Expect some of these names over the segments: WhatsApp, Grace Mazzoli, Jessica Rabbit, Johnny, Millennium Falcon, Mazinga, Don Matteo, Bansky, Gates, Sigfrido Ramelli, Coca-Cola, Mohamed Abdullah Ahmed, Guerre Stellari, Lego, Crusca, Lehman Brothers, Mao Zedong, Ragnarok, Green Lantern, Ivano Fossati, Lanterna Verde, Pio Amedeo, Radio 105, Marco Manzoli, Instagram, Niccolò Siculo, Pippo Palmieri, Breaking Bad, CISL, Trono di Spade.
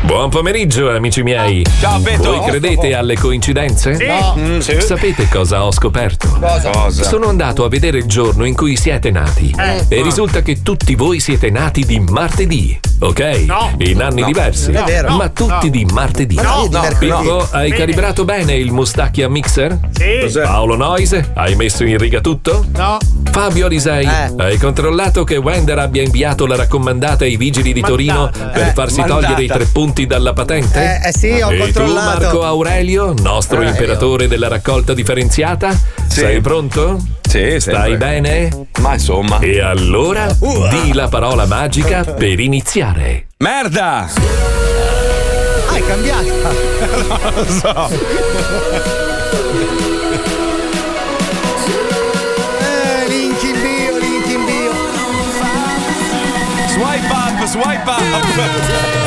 Buon pomeriggio, amici miei. Ciao, Beto. Voi credete alle coincidenze? Sì. No. Sì. Sapete cosa ho scoperto? Cosa? Sono andato a vedere il giorno in cui siete nati e risulta che tutti voi siete nati di martedì, ok? No. In anni diversi. È vero. Ma tutti di martedì. No. Pippo, hai calibrato bene il mustacchia mixer? Sì. Cos'è? Paolo Noise, hai messo in riga tutto? No. Fabio Lisei, hai controllato che Wender abbia inviato la raccomandata ai vigili di Torino per farsi togliere i 3 punti dalla patente? Sì, ho controllato. E tu, Marco Aurelio, nostro imperatore della raccolta differenziata, sei pronto? Sì, stai bene? Ma insomma. E allora di la parola magica per iniziare. Merda! Hai cambiato? Non lo so. Link in bio. Swipe up.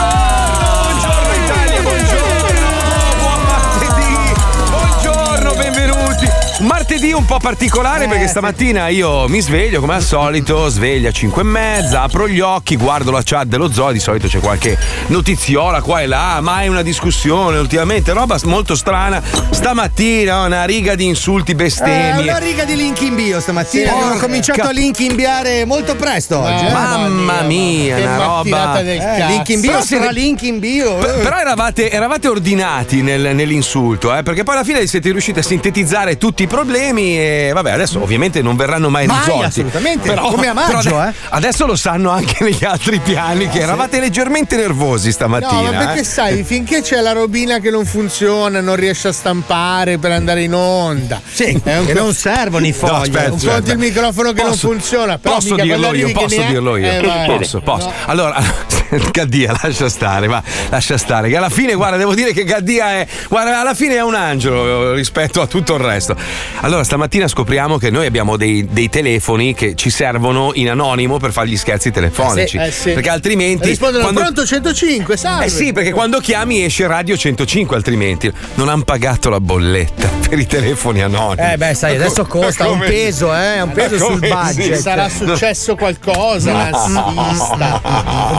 Italia, buon martedì, buongiorno, benvenuti. Martedì un po' particolare perché stamattina io mi sveglio come al solito, sveglia 5:30, apro gli occhi, guardo la chat dello Zoo, di solito c'è qualche notiziola qua e là, ma è una discussione ultimamente, roba molto strana. Stamattina una riga di insulti, bestemmie, una riga di link in bio stamattina. Sì, abbiamo cominciato a link inviare molto presto oggi. Mamma mia, che una roba del cazzo. Link in bio, sarà link in bio. Però eravate ordinati nell'insulto, perché poi alla fine siete riusciti a sintetizzare tutti i problemi e vabbè, adesso ovviamente non verranno mai risolti, assolutamente, però, come a maggio, però adesso lo sanno anche negli altri piani che eravate leggermente nervosi stamattina. No, ma perché sai, finché c'è la robina che non funziona, non riesce a stampare per andare in onda, che non servono i fogli, il microfono che non funziona, però posso dirlo io. Posso. No. Allora Gaddia, lascia stare che alla fine, guarda, devo dire che Gaddia è un angelo rispetto a tutto il resto. Allora, stamattina scopriamo che noi abbiamo dei telefoni che ci servono in anonimo per fare gli scherzi telefonici. Sì. Perché altrimenti rispondono pronto 105, salve. Sì, perché quando chiami esce Radio 105, altrimenti non hanno pagato la bolletta per i telefoni anonimi. Sai, adesso costa un peso sul budget. Sarà successo qualcosa, razzista.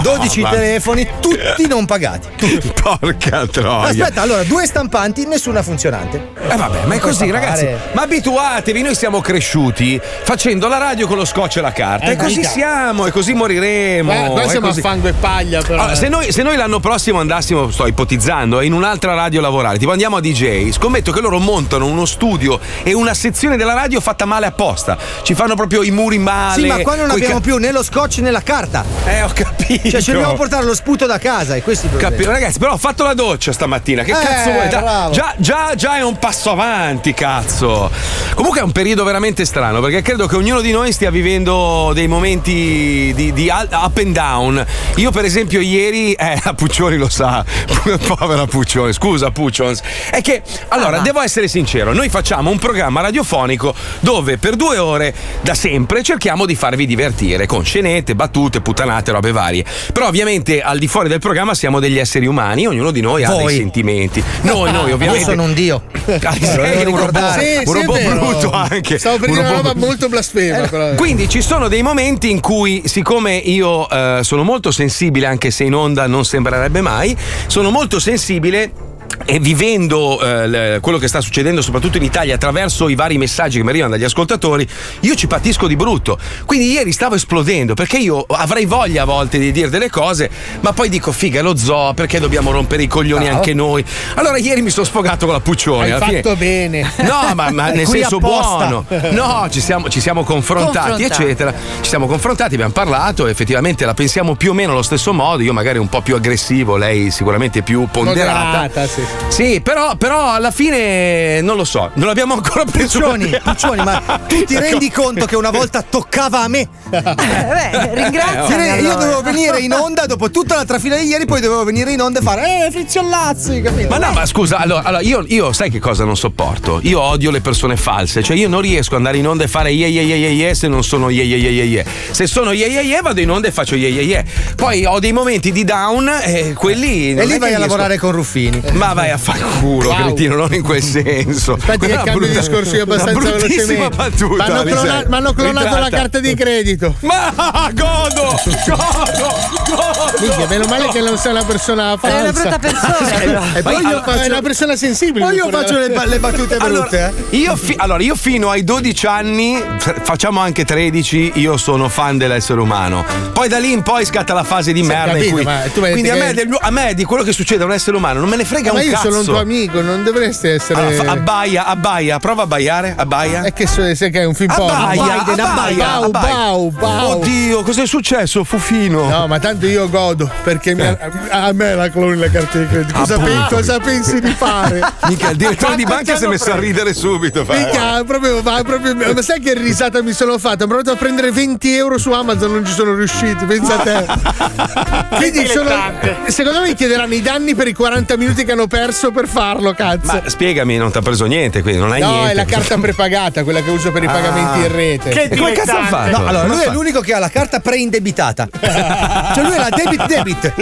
12 telefoni, tutti non pagati. Porca troia. Aspetta, allora, 2 stampanti, nessuna funzionante. Vabbè, ma è così, ragazzi. Ma abituatevi, noi siamo cresciuti facendo la radio con lo scotch e la carta e così siamo e così moriremo. Noi siamo a fango e paglia, però. Allora, se noi l'anno prossimo andassimo, sto ipotizzando, in un'altra radio a lavorare, tipo andiamo a DJ, scommetto che loro montano uno studio e una sezione della radio fatta male apposta, ci fanno proprio i muri male. Sì, ma qua non abbiamo più né lo scotch né la carta. Ho capito, cioè ci dobbiamo portare lo sputo da casa e questi problemi. Ragazzi, però ho fatto la doccia stamattina, che cazzo vuoi? Già è un passo avanti, cazzo. Comunque è un periodo veramente strano, perché credo che ognuno di noi stia vivendo dei momenti di up and down. Io per esempio ieri, Puccioni lo sa, povera Puccioni, scusa Puccions, è che allora devo essere sincero, noi facciamo un programma radiofonico dove per 2 ore da sempre cerchiamo di farvi divertire con scenette, battute, puttanate, robe varie, però ovviamente al di fuori del programma siamo degli esseri umani, ognuno di noi ha dei sentimenti. Noi ovviamente. Io sono un dio, un robot brutto anche. Stavo per dire una roba molto blasfema. Quindi ci sono dei momenti in cui, siccome io sono molto sensibile, anche se in onda non sembrerebbe mai, sono molto sensibile e vivendo quello che sta succedendo soprattutto in Italia attraverso i vari messaggi che mi arrivano dagli ascoltatori, io ci patisco di brutto. Quindi ieri stavo esplodendo perché io avrei voglia a volte di dire delle cose, ma poi dico figa lo zoo, perché dobbiamo rompere i coglioni anche noi. Allora ieri mi sono sfogato con la Puccioni. Hai fatto bene. No, ma nel senso apposta. Buono. No, ci siamo confrontati, eccetera. Ci siamo confrontati, abbiamo parlato, effettivamente la pensiamo più o meno allo stesso modo, io magari un po' più aggressivo, lei sicuramente più ponderata. Sì. Sì, però alla fine non lo so, non l'abbiamo ancora preso. Puccioni, ma tu ti rendi conto che una volta toccava a me? Ringrazio. Io dovevo venire in onda dopo tutta la trafila di ieri, poi dovevo venire in onda e fare fricciolazzi, capito? Ma no, ma scusa, allora io sai che cosa non sopporto? Io odio le persone false, cioè io non riesco ad andare in onda e fare ye se non sono ye. Se sono ye vado in onda e faccio ye. Poi ho dei momenti di down quelli. E lì vai a lavorare con Ruffini. Ma vai a far culo, wow. Cretino, non in quel senso. Aspetta che cambio il discorso io abbastanza velocemente. Battuta, m'hanno clonato la carta di credito. Ma godo. Quindi, meno male che non sei una persona falsa. È una brutta persona. È una persona sensibile. Poi io faccio le battute brutte. Io fino ai 12 anni, facciamo anche 13, io sono fan dell'essere umano. Poi da lì in poi scatta la fase di merda. Quindi a me di quello che succede a un essere umano non me ne frega. Ma io sono un tuo amico, non dovresti essere. Allora, abbaia, prova a abbaiare, abbaia. E che se che è un film porno. Abbaia. Bau. Oddio, cos'è successo, Fufino? No, ma tanto io godo perché a me la cloni la carta di credito. Cosa pensi di fare? Mica il direttore di banca si è messo a ridere subito. Mica, proprio, ma sai che risata mi sono fatta? Ho provato a prendere 20 euro su Amazon, non ci sono riusciti, pensa a te. Quindi secondo me chiederanno i danni per i 40 minuti che hanno perso per farlo, cazzo. Ma spiegami, non ti ha preso niente, quindi non hai niente. No, è la carta prepagata, quella che uso per i pagamenti in rete. Che come cazzo ha fatto? No, allora, lui è l'unico che ha la carta preindebitata. Cioè lui è la debit.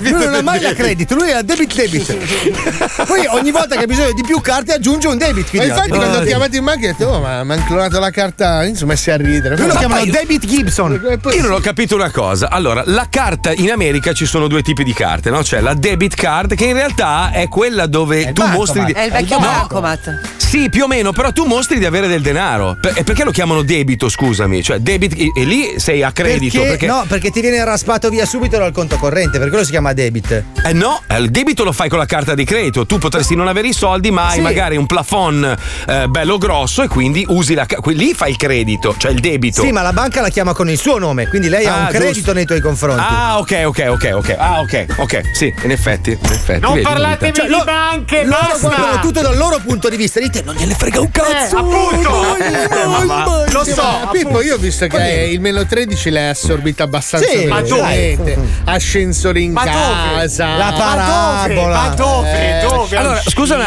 Lui non ha mai la credit, lui è la debit. Poi ogni volta che ha bisogno di più carte aggiunge un debit. Ma infatti quando ho chiamato in banca ho detto mi hanno clonato la carta, insomma messi a ridere. Lui lo chiamano Debit Gibson. Io non ho capito una cosa. Allora, la carta in America ci sono due tipi di carte, no? Cioè la debit card, che in realtà è quella dove tu mostri di... È il vecchio bancomat. No. Sì, più o meno, però tu mostri di avere del denaro. Perché lo chiamano debito, scusami? Cioè debit, e lì sei a credito. Perché? No, perché ti viene raspato via subito dal conto corrente, per quello si chiama debit. No, il debito lo fai con la carta di credito. Tu potresti non avere i soldi, ma hai magari un plafond bello grosso e quindi usi lì fai il credito, cioè il debito. Sì, ma la banca la chiama con il suo nome, quindi lei ha un credito nei tuoi confronti. Ah, ok. Ah, ok. Sì, in effetti. Non vedi, parlatevi di banche, loro guardano tutto dal loro punto di vista, di te non gliene frega un cazzo. Appunto. Mai. Lo so, Pippo, io ho visto che il meno 13 l'hai assorbita abbastanza. Sì, ma dove? Ascensori in casa, la parabola. Ma dove? Allora, scusa un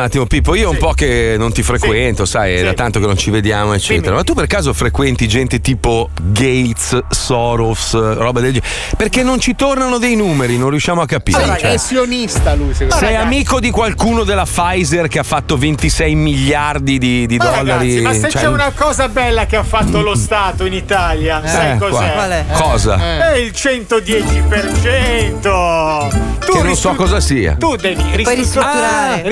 attimo, Pippo, io un po' che non ti frequento, sai, da tanto che non ci vediamo, eccetera. Dimmi. Ma tu per caso frequenti gente tipo Gates, Soros, roba del genere? Perché non ci tornano dei numeri, non riusciamo a capire. Allora, cioè. È sionista lui, secondo me. Sei amico di qualcuno della Pfizer che ha fatto 26 miliardi di dollari? Ragazzi, ma se c'è una cosa bella che ha fatto lo Stato in Italia, sai cos'è? Qual è? Cosa? È il 110%. Che non so cosa sia. Tu devi ristrutturare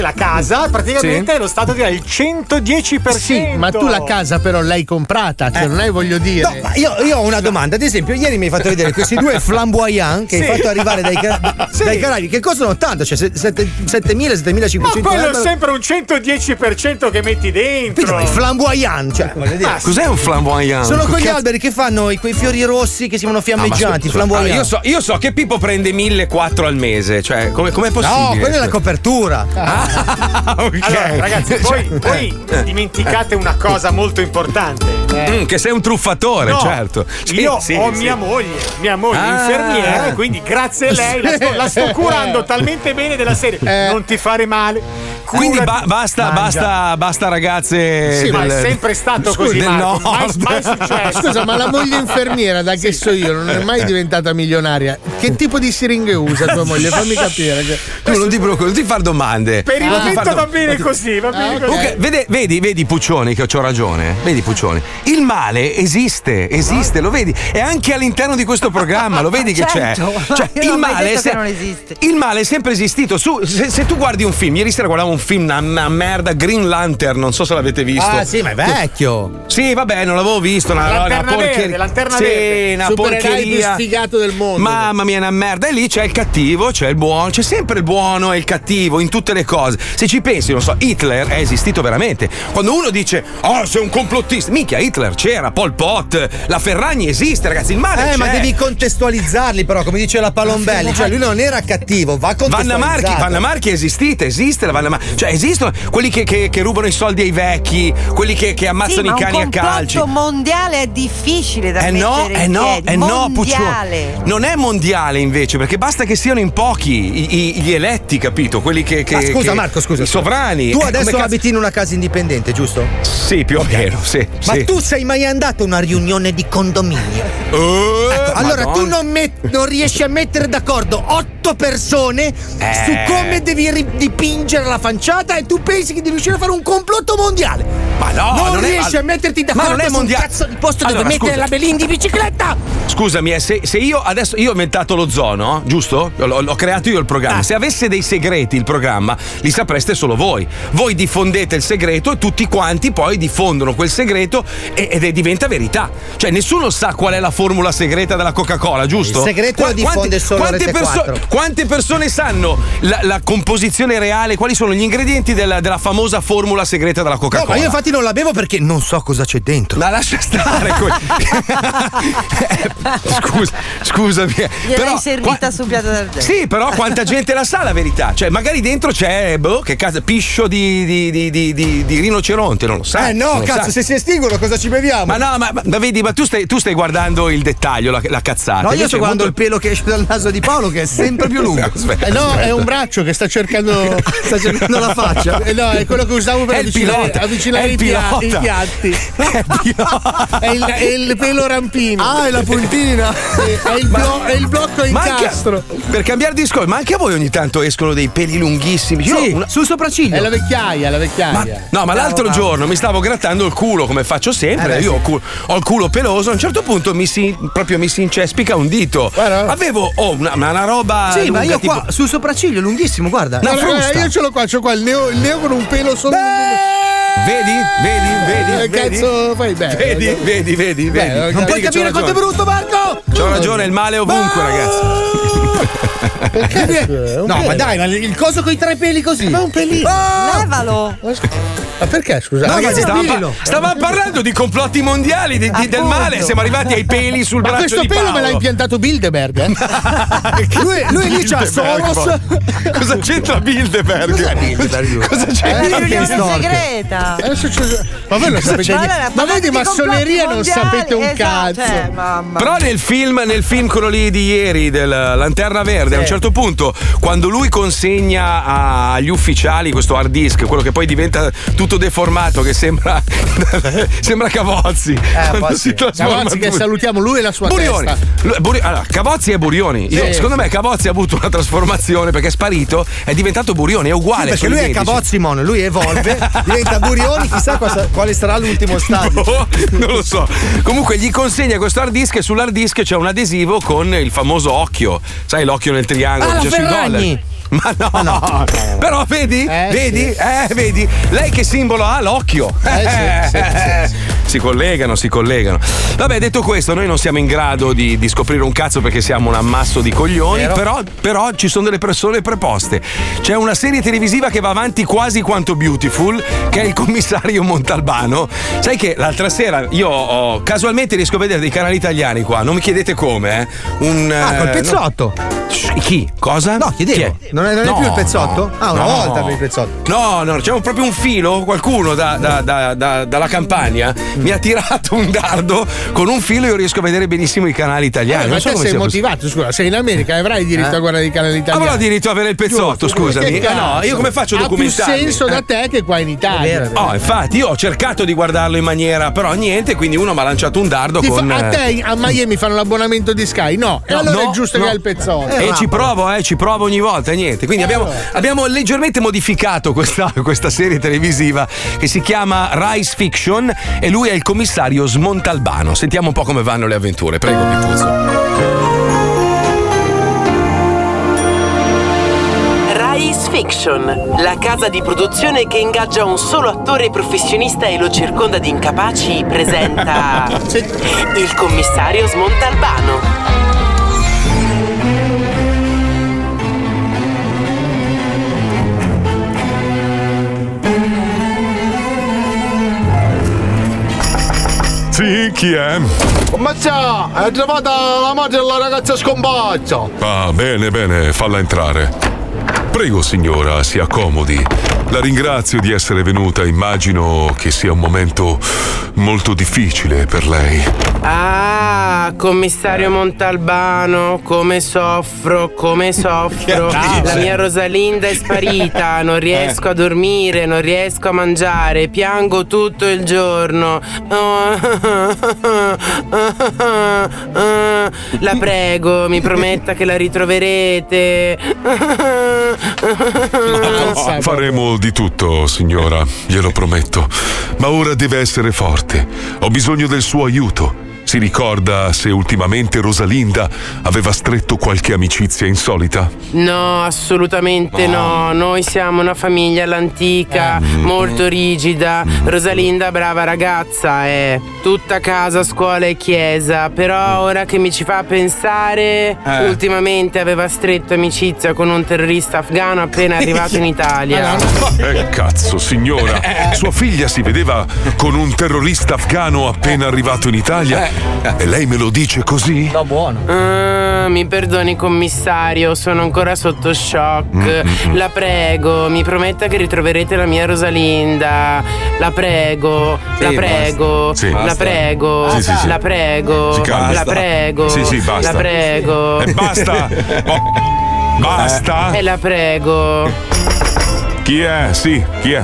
la casa, praticamente lo Stato dirà il 110%. Sì, ma tu la casa però l'hai comprata, cioè non è, voglio dire. No, ma io ho una domanda, ad esempio ieri mi hai fatto vedere questi due flamboyant che hai fatto arrivare dai Caraibi, che costano tanto, cioè 7.000-7.500. Ma quello è sempre un 110% che metti dentro. Il flamboyant, cioè, voglio dire. Cos'è un flamboyant? Sono quegli alberi che fanno quei fiori rossi che sembrano fiammeggianti. Flamboyant. Io so che Pippo prende 1.400 al mese, cioè come è possibile? No, quella è la copertura. Okay. Allora, ragazzi, voi dimenticate una cosa molto importante. Che sei un truffatore, no, certo. Io ho mia moglie infermiera, quindi grazie a lei la sto curando talmente bene della serie. Non ti fare male. Quindi basta ragazze. Sì, ma è sempre stato così. Marco, mai successo. Scusa, ma la moglie infermiera, da che so io, non è mai diventata milionaria. Che tipo di siringhe usa tua moglie? Fammi capire. Tu non ti preoccupare, non ti far domande. Per il momento va bene così. Okay. Vedi Puccioni che c'ho ragione. Vedi Puccioni, il male esiste, lo vedi? È anche all'interno di questo programma, lo vedi che c'è. Cioè, il male è sempre esistito. Se tu guardi un film, ieri sera guardavo un film, una merda, Green Lantern, non so se l'avete visto. Ah sì, ma è vecchio. Sì, vabbè, non l'avevo visto. Lanterna verde, una porcheria, più sfigato del mondo. Mamma mia, è una merda. E lì c'è il cattivo, c'è il buono, c'è sempre il buono e il cattivo in tutte le cose. Se ci pensi, non so, Hitler è esistito veramente. Quando uno dice sei un complottista, minchia, Hitler c'era, Pol Pot, la Ferragni esiste, ragazzi, il male c'è. Ma devi contestualizzarli, però, come dice la Palombelli, cioè lui non era cattivo, va contestualizzato. Vanna Marchi esiste la Vanna Marchi, cioè esistono quelli che rubano i soldi ai vecchi, quelli che ammazzano i cani a calci. Il complotto mondiale è difficile da mettere in piedi. No, Puccioni, non è mondiale invece, perché basta che siano in pochi gli eletti, capito? Quelli che ma scusa, Marco, scusa, i sovrani. Tu adesso abiti in una casa indipendente, giusto? Sì, più o meno, sì. Ma tu sei mai andato a una riunione di condominio? Ecco, allora tu non riesci a mettere d'accordo 8 persone su come devi dipingere la fanciata e tu pensi che devi riuscire a fare un complotto mondiale? Ma no, non riesci a metterti d'accordo, ma non è mondiale. Cazzo di posto dove mettere la Belindi in bicicletta? Scusami, se io adesso ho inventato lo zoo, no? Giusto? L'ho creato io il programma. Se avesse dei segreti il programma, li sapreste solo voi. Voi diffondete il segreto e tutti quanti poi diffondono quel segreto ed diventa verità. Cioè nessuno sa qual è la formula segreta della Coca-Cola, giusto? Il segreto lo diffonde solo Rete 4. Quante persone sanno la composizione reale, quali sono gli ingredienti della famosa formula segreta della Coca-Cola? No, ma io infatti non la bevo perché non so cosa c'è dentro. Ma lascia stare. Scusami. Gliel'hai servita sul piatto d'argento. Sì, però quanta gente la sa la verità? Cioè magari dentro c'è piscio di rinoceronte, non lo sa. No, cazzo, se si estinguono cosa ci beviamo? Ma no, ma vedi, ma tu stai guardando il dettaglio, la cazzata. No, io sto guardando il pelo che esce dal naso di Paolo che è sempre più lungo. Aspetta. È un braccio che sta cercando la faccia. No, è quello che usavo per avvicinare i piatti. È il pelo rampino. Ah, è la puntina. È il blocco incastro. Per cambiare discorso, ma anche a voi ogni tanto escono dei peli lunghissimi. Sì, sul sopracciglio. È la vecchiaia. Ma l'altro giorno mi stavo grattando il culo come faccio sempre. Io ho il culo peloso. A un certo punto mi si incespica un dito. Guarda. Avevo una roba. Sì, lunga, ma io tipo... qua sul sopracciglio lunghissimo, guarda. No, io ce l'ho qua, il neo con un pelo solo. Vedi? Cazzo, fai bene. Vedi. Beh, non puoi capire quanto è brutto, Marco! C'ho ragione, il male è ovunque, ragazzi. Perché? No, pelo. Ma dai, ma il coso con i 3 peli così. Ma è un pelino. Oh! Levalo. Ma perché, scusate? No, ragazzi, stava parlando di complotti mondiali, del male, siamo arrivati ai peli sul braccio di Paolo. Questo pelo me l'ha impiantato Bilderberg, Lui lì c'ha Soros. Cosa c'entra Bilderberg? Cosa c'entra? È una segreta. Ma voi non sapete niente. Ma voi di massoneria non sapete un cazzo. Però nel film quello lì di ieri della Lanterna Verde, a un certo punto, quando lui consegna agli ufficiali questo hard disk, quello che poi diventa tutto deformato, che sembra Cavozzi. Cavozzi che salutiamo, lui e la sua testa. Allora, Cavozzi e Burioni. Sì. Secondo me Cavozzi ha avuto una trasformazione perché è sparito, è diventato Burioni, è uguale. Sì, perché lui è Cavozzi, lui evolve, diventa Burioni. Chissà quale sarà l'ultimo stadio. Non lo so. Comunque gli consegna questo hard disk e sull'hard disk c'è un adesivo con il famoso occhio. Sai, l'occhio nel triangolo, c'è sui dollari. Ma no. Però vedi? Lei che simbolo ha? L'occhio. Sì. Si collegano. Vabbè, detto questo, noi non siamo in grado di scoprire un cazzo perché siamo un ammasso di coglioni, però ci sono delle persone preposte. C'è una serie televisiva che va avanti quasi quanto Beautiful, che è il commissario Montalbano. Sai che l'altra sera io casualmente riesco a vedere dei canali italiani qua, non mi chiedete come, col pezzotto. Chi? Cosa? No, chiedevo. Chi è? Non è più il pezzotto? No, ah, una volta per il pezzotto. No, c'è proprio un filo, qualcuno dalla Campania mi ha tirato un dardo con un filo. Io riesco a vedere benissimo i canali italiani. Ma so te sei motivato, scusa, sei in America, avrai diritto a guardare i canali italiani. Avrò diritto a avere il pezzotto, scusami. No, io come faccio a documentarmi? Ha più senso da te che qua in Italia. Oh, infatti, io ho cercato di guardarlo in maniera, però niente, quindi uno mi ha lanciato un dardo con... A te a Miami fanno l'abbonamento di Sky? No, e allora è giusto che hai il pezzotto. E ci provo ogni volta, niente. Quindi abbiamo leggermente modificato questa serie televisiva che si chiama Rice Fiction e lui è il commissario Smontalbano. Sentiamo un po' come vanno le avventure. Prego, Pippuzzo. Rice Fiction, la casa di produzione che ingaggia un solo attore professionista e lo circonda di incapaci, presenta il commissario Smontalbano. Sì, chi è? Mazzà, è trovata la madre della ragazza scomparsa. Ah, bene, falla entrare. Prego signora, si accomodi. La ringrazio di essere venuta, immagino che sia un momento molto difficile per lei. Ah, commissario Montalbano, come soffro. La mia Rosalinda è sparita, non riesco a dormire, non riesco a mangiare, piango tutto il giorno. La prego, mi prometta che la ritroverete. Faremo di tutto, signora, glielo prometto, ma ora deve essere forte. Ho bisogno del suo aiuto. Si ricorda se ultimamente Rosalinda aveva stretto qualche amicizia insolita? No, assolutamente no. Noi siamo una famiglia all'antica, molto rigida. Rosalinda, brava ragazza, è tutta casa, scuola e chiesa. Però ora che mi ci fa pensare, ultimamente aveva stretto amicizia con un terrorista afgano appena arrivato in Italia. Cazzo, signora, sua figlia si vedeva con un terrorista afgano appena arrivato in Italia? E lei me lo dice così? No, buono. Mi perdoni commissario, sono ancora sotto shock. La prego, mi prometta che ritroverete la mia Rosalinda. La prego, sì, la prego, sì, la prego, sì. La prego, sì, la prego, sì, basta. La prego. E basta. Basta. E la prego. Chi è? Sì, chi è?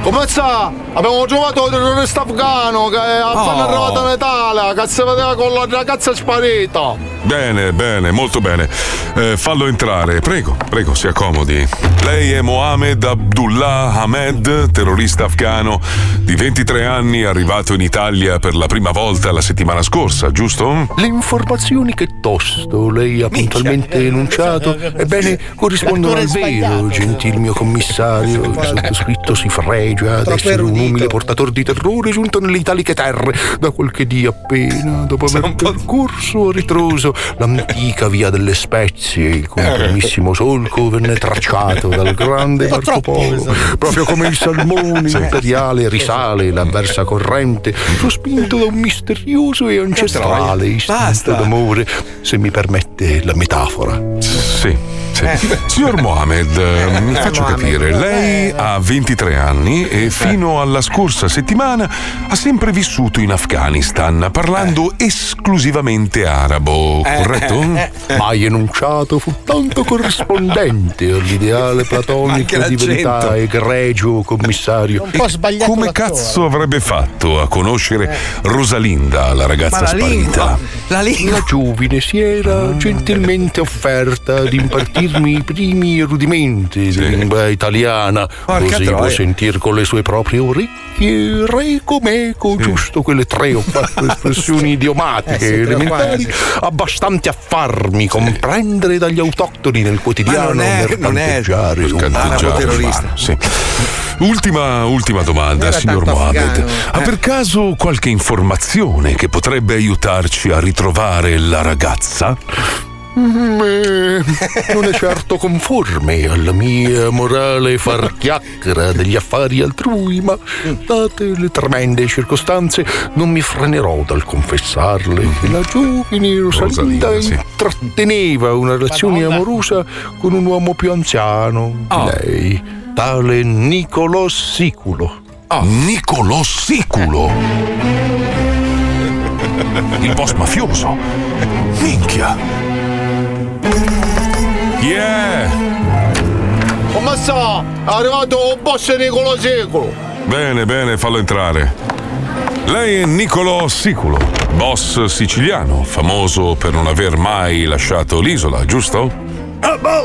Come sa, abbiamo trovato un terrorista afgano che è appena arrivato in Italia, che si vedeva con la ragazza sparita. Bene, molto bene. Fallo entrare, prego, si accomodi. Lei è Mohamed Abdullah Ahmed, terrorista afgano di 23 anni, arrivato in Italia per la prima volta la settimana scorsa, giusto? Le informazioni che tosto lei ha puntualmente enunciato, ebbene, corrispondono al vero, gentil mio commissario. Il sottoscritto si fregia ad essere un umile portatore di terrore giunto nelle italiche terre da qualche dì appena dopo aver percorso a ritroso l'antica via delle spezie, il lontanissimo solco venne tracciato dal grande Marco Polo, proprio come il salmone imperiale risale l'avversa corrente, sospinto da un misterioso e ancestrale istinto d'amore, se mi permette la metafora. Sì. Signor Mohamed, mi faccio capire, lei ha 23 anni e fino alla scorsa settimana ha sempre vissuto in Afghanistan parlando esclusivamente arabo, corretto? Mai enunciato fu tanto corrispondente all'ideale platonico di verità egregio, commissario. Un po' sbagliato. Come cazzo avrebbe fatto a conoscere Rosalinda, la ragazza sparita? La giovine si era gentilmente offerta di impartirmi i primi rudimenti di lingua italiana, così può sentir con le sue proprie orecchie reco meco, giusto quelle 3 o 4 espressioni idiomatiche elementari, abbastanti a farmi comprendere dagli autoctoni nel quotidiano. Per canteggiare terrorista. Ultima domanda, signor Mohamed. Ha per caso qualche informazione che potrebbe aiutarci a ritrovare la ragazza? Non è certo conforme alla mia morale far chiacchiera degli affari altrui, ma date le tremende circostanze non mi frenerò dal confessarle che la giovane Rosalinda intratteneva una relazione amorosa con un uomo più anziano, lei, tale Nicolò Siculo. Niccolò Siculo, il boss mafioso. Minchia. Yeah. Come sta? È arrivato il boss Niccolò Siculo. Bene, bene, fallo entrare. Lei è Niccolò Siculo, boss siciliano, famoso per non aver mai lasciato l'isola, giusto? No,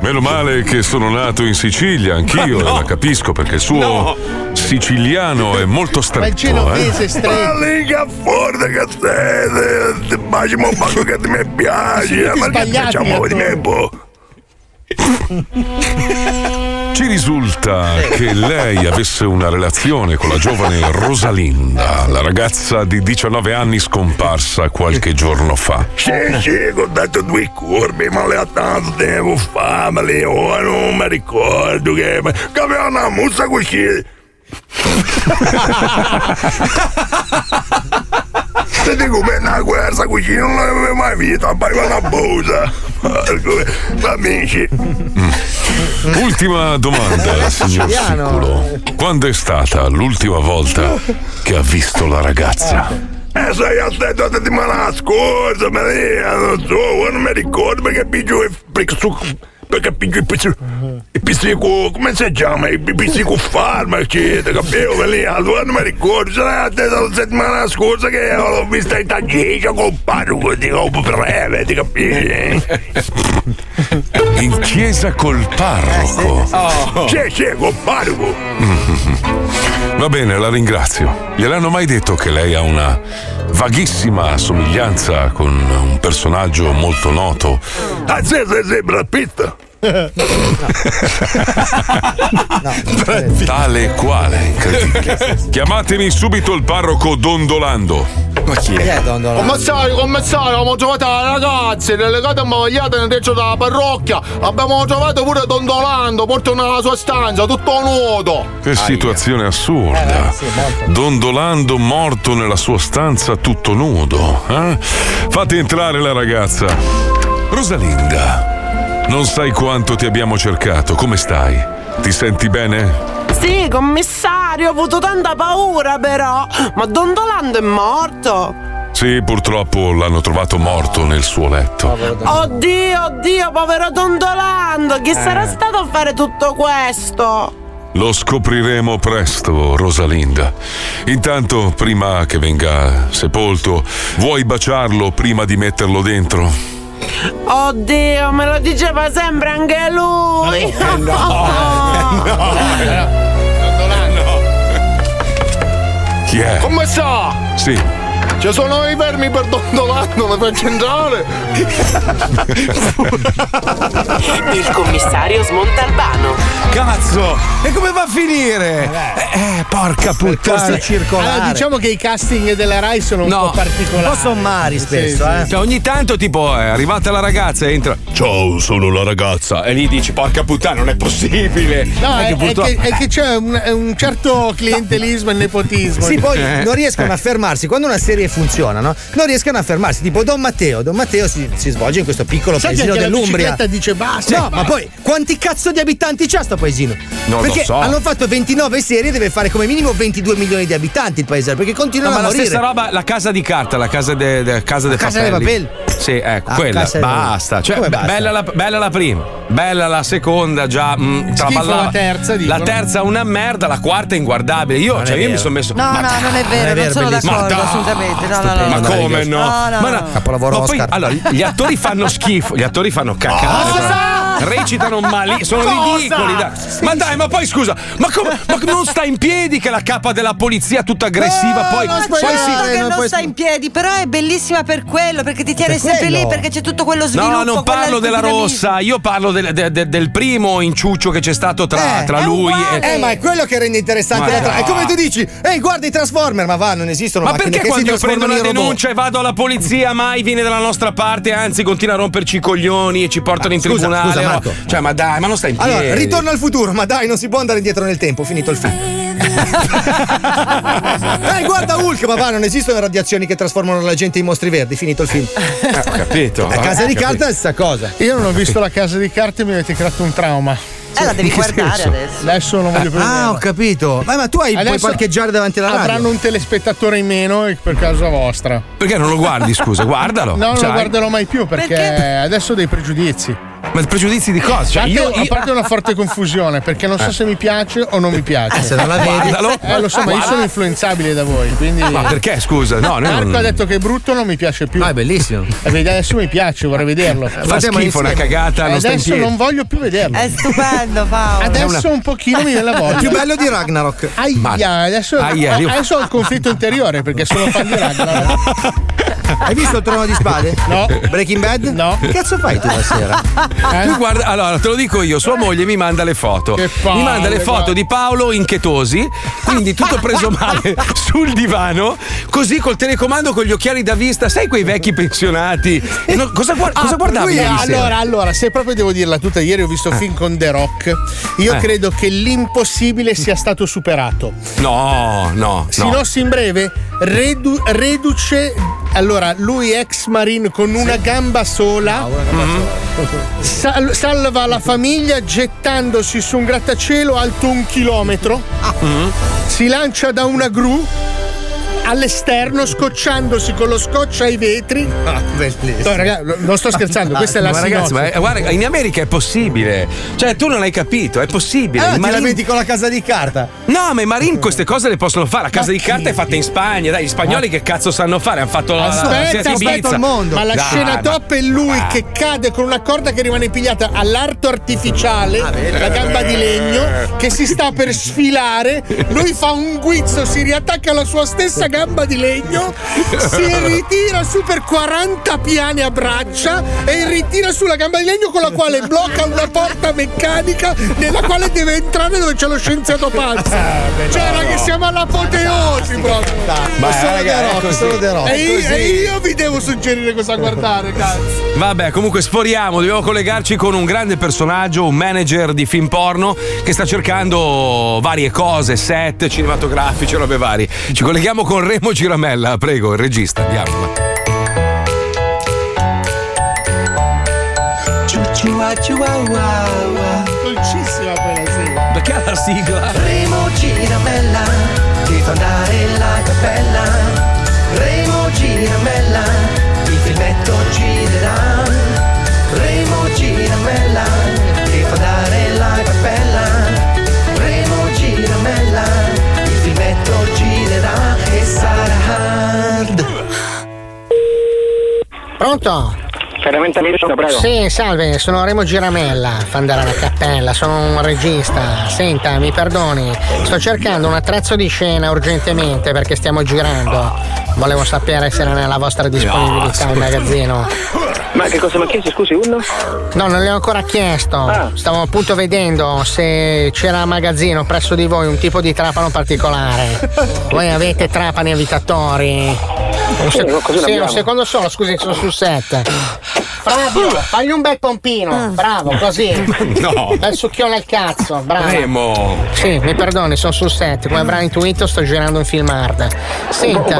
meno male che sono nato in Sicilia, anch'io, no. La capisco perché il suo siciliano è molto stretto. Ma il genovese è stretto. Ma lì che forte che sei, ti baci un po' che ti mi piace, ma che facciamo di me po'? Ci risulta che lei avesse una relazione con la giovane Rosalinda, la ragazza di 19 anni scomparsa qualche giorno fa. Sì, ho dato due curve, ma le ha tanto tempo fa, ma le ora non mi ricordo che aveva una musa così. Se dico per una guerra così non l'avevo mai vista, poi una bosa. Amici. Ultima domanda, signor Siculo. Quando è stata l'ultima volta che ha visto la ragazza? Sei la settimana scorsa, ma non so, non mi ricordo perché pigio e perché pigio e pizzico, come si chiama? E pizzico farmaci, capivo, ma lì allora non mi ricordo, sarà la settimana scorsa che l'ho vista in tangenza col parroco, dico, breve, ti capisci? In chiesa col parroco? Sì, col parroco. Va bene, la ringrazio. Gliel'hanno mai detto che lei ha una vaghissima somiglianza con un personaggio molto noto? Sì, Brad Pitt. No. Tale quale, incredibile. Chiamatemi subito il parroco Dondolando. Ma chi è Dondolando? Commissario, abbiamo trovato la ragazza relegata ammagliata nel tetto della parrocchia. Abbiamo trovato pure Dondolando, porta nella sua stanza, tutto nudo. Che situazione assurda. Dondolando morto nella sua stanza tutto nudo, eh? Fate entrare la ragazza. Rosalinda, non sai quanto ti abbiamo cercato. Come stai? Ti senti bene? Sì, commissario, ho avuto tanta paura però. Ma Dondolando è morto? Sì, purtroppo l'hanno trovato morto nel suo letto. Oddio, povero Dondolando. Chi sarà stato a fare tutto questo? Lo scopriremo presto, Rosalinda. Intanto, prima che venga sepolto, vuoi baciarlo prima di metterlo dentro? Oddio, me lo diceva sempre anche lui. No. Chi è? Come sa? Sì. Ci sono i vermi per Dondolando, le faccio entrare. Il commissario Smontalbano. Cazzo! E come va a finire? Porca puttana. Allora, diciamo che i casting della Rai sono un po' particolari. Un po' sommari spesso, sì. Cioè, ogni tanto tipo è arrivata la ragazza e entra. Ciao, sono la ragazza. E lì dici, porca puttana, non è possibile. No, è che c'è un certo clientelismo e nepotismo. Sì, poi non riescono a fermarsi. Quando una serie funzionano, non riescono a fermarsi, tipo Don Matteo si svolge in questo piccolo paesino dell'Umbria. La dice basta. No, ma poi quanti cazzo di abitanti c'ha sto paesino? Non perché lo so. Hanno fatto 29 serie, deve fare come minimo 22 milioni di abitanti il paese, perché continuano a morire. Ma la stessa roba, La Casa di Carta, La Casa dei Papelli. Sì, ecco, quella basta. Cioè, basta. Bella la prima, bella la seconda, già traballava. La terza una merda, la quarta è inguardabile. Io mi sono messo. No, non è vero, non sono d'accordo assolutamente. No. Ma come no? No. Capolavoro Oscar. Allora, gli attori fanno schifo, gli attori fanno cacare. Recitano male, sono ridicoli. Ma poi scusa, ma non sta in piedi che la capa della polizia tutta aggressiva, non sta in piedi, però è bellissima per quello, perché ti tiene sempre lì, perché c'è tutto quello sviluppo. No, non parlo della rossa, io parlo del primo inciuccio che c'è stato tra lui e ma è quello che rende interessante la trama. È come tu dici, guarda i Transformer, ma non esistono. Ma perché quando prendo una denuncia e vado alla polizia mai viene dalla nostra parte, anzi continua a romperci i coglioni e ci portano in tribunale? Scusa, Marco. Cioè, ma dai, ma non stai in piedi. Allora, Ritorno al futuro, ma dai, non si può andare indietro nel tempo, ho finito il film. Guarda Hulk, ma non esistono radiazioni che trasformano la gente in mostri verdi, finito il film. Ho capito. La Casa di Carta è la stessa cosa. Io non ho visto La Casa di Carta e mi avete creato un trauma. la devi guardare adesso. Adesso non voglio più. Ah, ho capito. Ma tu puoi parcheggiare davanti alla radio. Avranno un telespettatore in meno per causa vostra. Perché non lo guardi, scusa? Guardalo. No, non lo guarderò mai più perché adesso ho dei pregiudizi. Ma pregiudizi di cosa? Cioè, io a parte una forte confusione perché non so se mi piace o non mi piace. Se non la vedi, lo so, ma io sono influenzabile da voi. Quindi... Ma perché, scusa? No, Marco ha detto che è brutto, non mi piace più. Ah, è bellissimo. Adesso mi piace, vorrei vederlo. Fa schifo, una cagata. Adesso non voglio più vederlo. È stupendo, Paolo. Adesso un pochino mi della voglia. Più bello di Ragnarok. Aia, adesso ho il conflitto interiore perché sono fan di Ragnarok. Hai visto il Trono di Spade? No. Breaking Bad? No. Che cazzo fai tu la sera? Tu guarda, allora te lo dico io, sua moglie mi manda le foto. Mi manda le foto di Paolo in chetosi, quindi tutto preso male sul divano, così col telecomando con gli occhiali da vista, sai quei vecchi pensionati. No, cosa guardavi ieri sera? Allora, se proprio devo dirla tutta, ieri ho visto film con The Rock. Io credo che l'impossibile sia stato superato. No. Sinossi in breve, reduce. Allora, lui ex marine con una gamba sola, salva la famiglia gettandosi su un grattacielo alto 1 chilometro. Si lancia da una gru all'esterno scocciandosi con lo scotch ai vetri. Bellissimo. No, ragazzi, non sto scherzando, questa è la sinossi. Ma guarda, in America è possibile. Cioè, tu non hai capito, è possibile. Ah, ti lamenti con La Casa di Carta. No, ma i marini queste cose le possono fare. La Casa di Carta è fatta in Spagna, dai, gli spagnoli che cazzo sanno fare? Hanno fatto aspetta il mondo. Ma la scena top è lui che cade con una corda che rimane pigliata all'arto artificiale, la gamba di legno, che si sta per sfilare, lui fa un guizzo, si riattacca alla sua stessa gamba di legno, si ritira su per 40 piani a braccia e ritira su la gamba di legno con la quale blocca una porta meccanica nella quale deve entrare dove c'è lo scienziato pazzo. Cioè, ragazzi, siamo all'apoteosi proprio. E io vi devo suggerire cosa guardare, cazzo. Vabbè, comunque sforiamo, dobbiamo collegarci con un grande personaggio, un manager di film porno che sta cercando varie cose, set cinematografici, robe varie. Ci colleghiamo con Remo Giramella, prego, il regista, andiamo. Dolcissima quella sigla. Perché ha la sigla? Remo Giramella, ti fa andare la cappella. Remo Giramella, il filmetto girerà. Remo Giramella, ti fa andare la cappella. Remo Giramella, il filmetto girerà. Pronto? Prego. Sì, salve, sono Remo Giramella, fa andare alla cappella, sono un regista. Senta, mi perdoni, sto cercando un attrezzo di scena urgentemente perché stiamo girando. Volevo sapere se era nella vostra disponibilità il magazzino. Ma che cosa mi ha chiesto, scusi, uno? No, non le ho ancora chiesto. Stavo appunto vedendo se c'era a magazzino presso di voi un tipo di trapano particolare. Voi avete trapani avvitatori? Un secondo solo, scusi, sono sul set. Fabio, fagli un bel pompino, bravo, così. No. Bel succhione al cazzo, bravo. Remo. Sì, mi perdoni, sono sul set. Come avrà intuito, sto girando un film hard. Senta.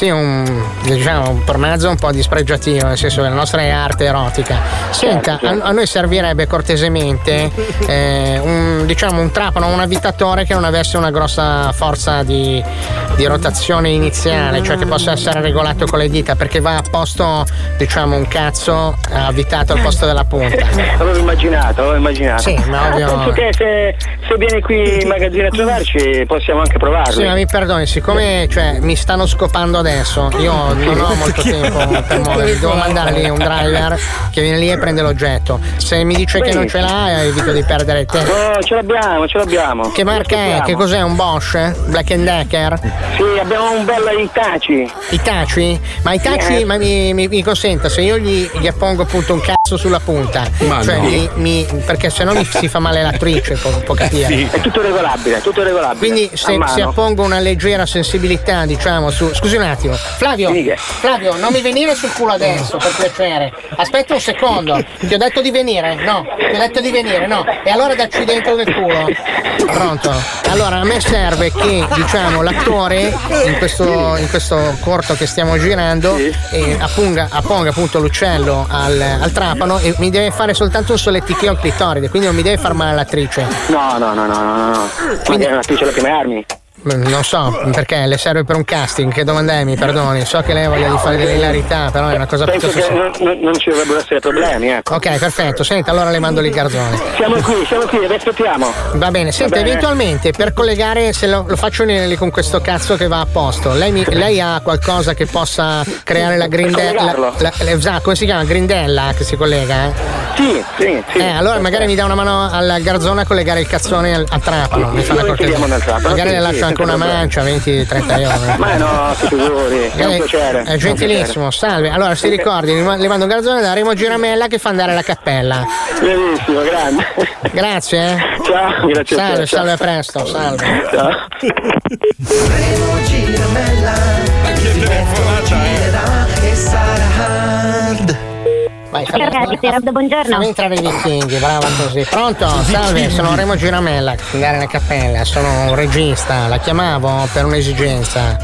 Un pornazzo un po' dispregiativo, nel senso che la nostra è arte erotica. Senta, a noi servirebbe cortesemente un trapano, un avvitatore che non avesse una grossa forza di rotazione iniziale, cioè che possa essere regolato con le dita, perché va a posto, un cazzo avvitato al posto della punta. L'avevo immaginato. Sì, ma ovvio. Penso che se viene qui in magazzino a trovarci possiamo anche provarlo. Sì, ma mi perdoni, siccome mi stanno scopando adesso, io non ho molto tempo per muovermi, devo mandare lì un driver che viene lì e prende l'oggetto. Se mi dice che non ce l'ha, evito di perdere tempo. No, ce l'abbiamo. Che marca è? Che cos'è? Un Bosch? Black & Decker? Sì, abbiamo un bel Hitachi? Ma Hitachi, ma mi consenta, se io gli appongo appunto un cazzo sulla punta, perché se no mi si fa male l'attrice, può capire. Sì. È tutto regolabile. Quindi se appongo una leggera sensibilità, scusi un attimo, Flavio, non mi venire sul culo adesso, per piacere. Aspetta un secondo, ti ho detto di venire? No, e allora dacci dentro del culo. Pronto? Allora a me serve che l'attore in questo corto che stiamo girando apponga appunto coltello al trapano e mi deve fare soltanto un solettichio al clitoride, quindi non mi deve far male l'attrice. No. Quindi è un'attrice da prime armi. Non so perché le serve per un casting, che domanda è, mi perdoni, so che lei voglia di fare delle hilarità, però è una cosa piuttosto. Penso che non ci dovrebbero essere problemi, ecco. Ok, perfetto, senta, allora le mando lì garzone. Siamo qui, vi aspettiamo. Va bene, senta, eventualmente per collegare, se lo faccio con questo cazzo che va a posto, lei ha qualcosa che possa creare la grindella, come si chiama? Grindella che si collega? Sì. Allora magari mi dà una mano al garzone a collegare il cazzone al trapano, mi fa la cortesia. Magari le lascio anche una mancia, 20-30 euro. Ma no, sicuri, è un piacere. È gentilissimo, salve. Allora si ricordi, le mando un garzone da Remo Giramella che fa andare la cappella. Benissimo, grande. Grazie. Ciao, grazie. Salve, salve, a presto, salve. Ciao. Remo Giramella, che telefonata è? E sarà hard. Vai, buongiorno. Fammi entrare i vichinghi, brava così. Pronto? Salve, sono Remo Giramella, andare nella cappella, sono un regista, la chiamavo per un'esigenza.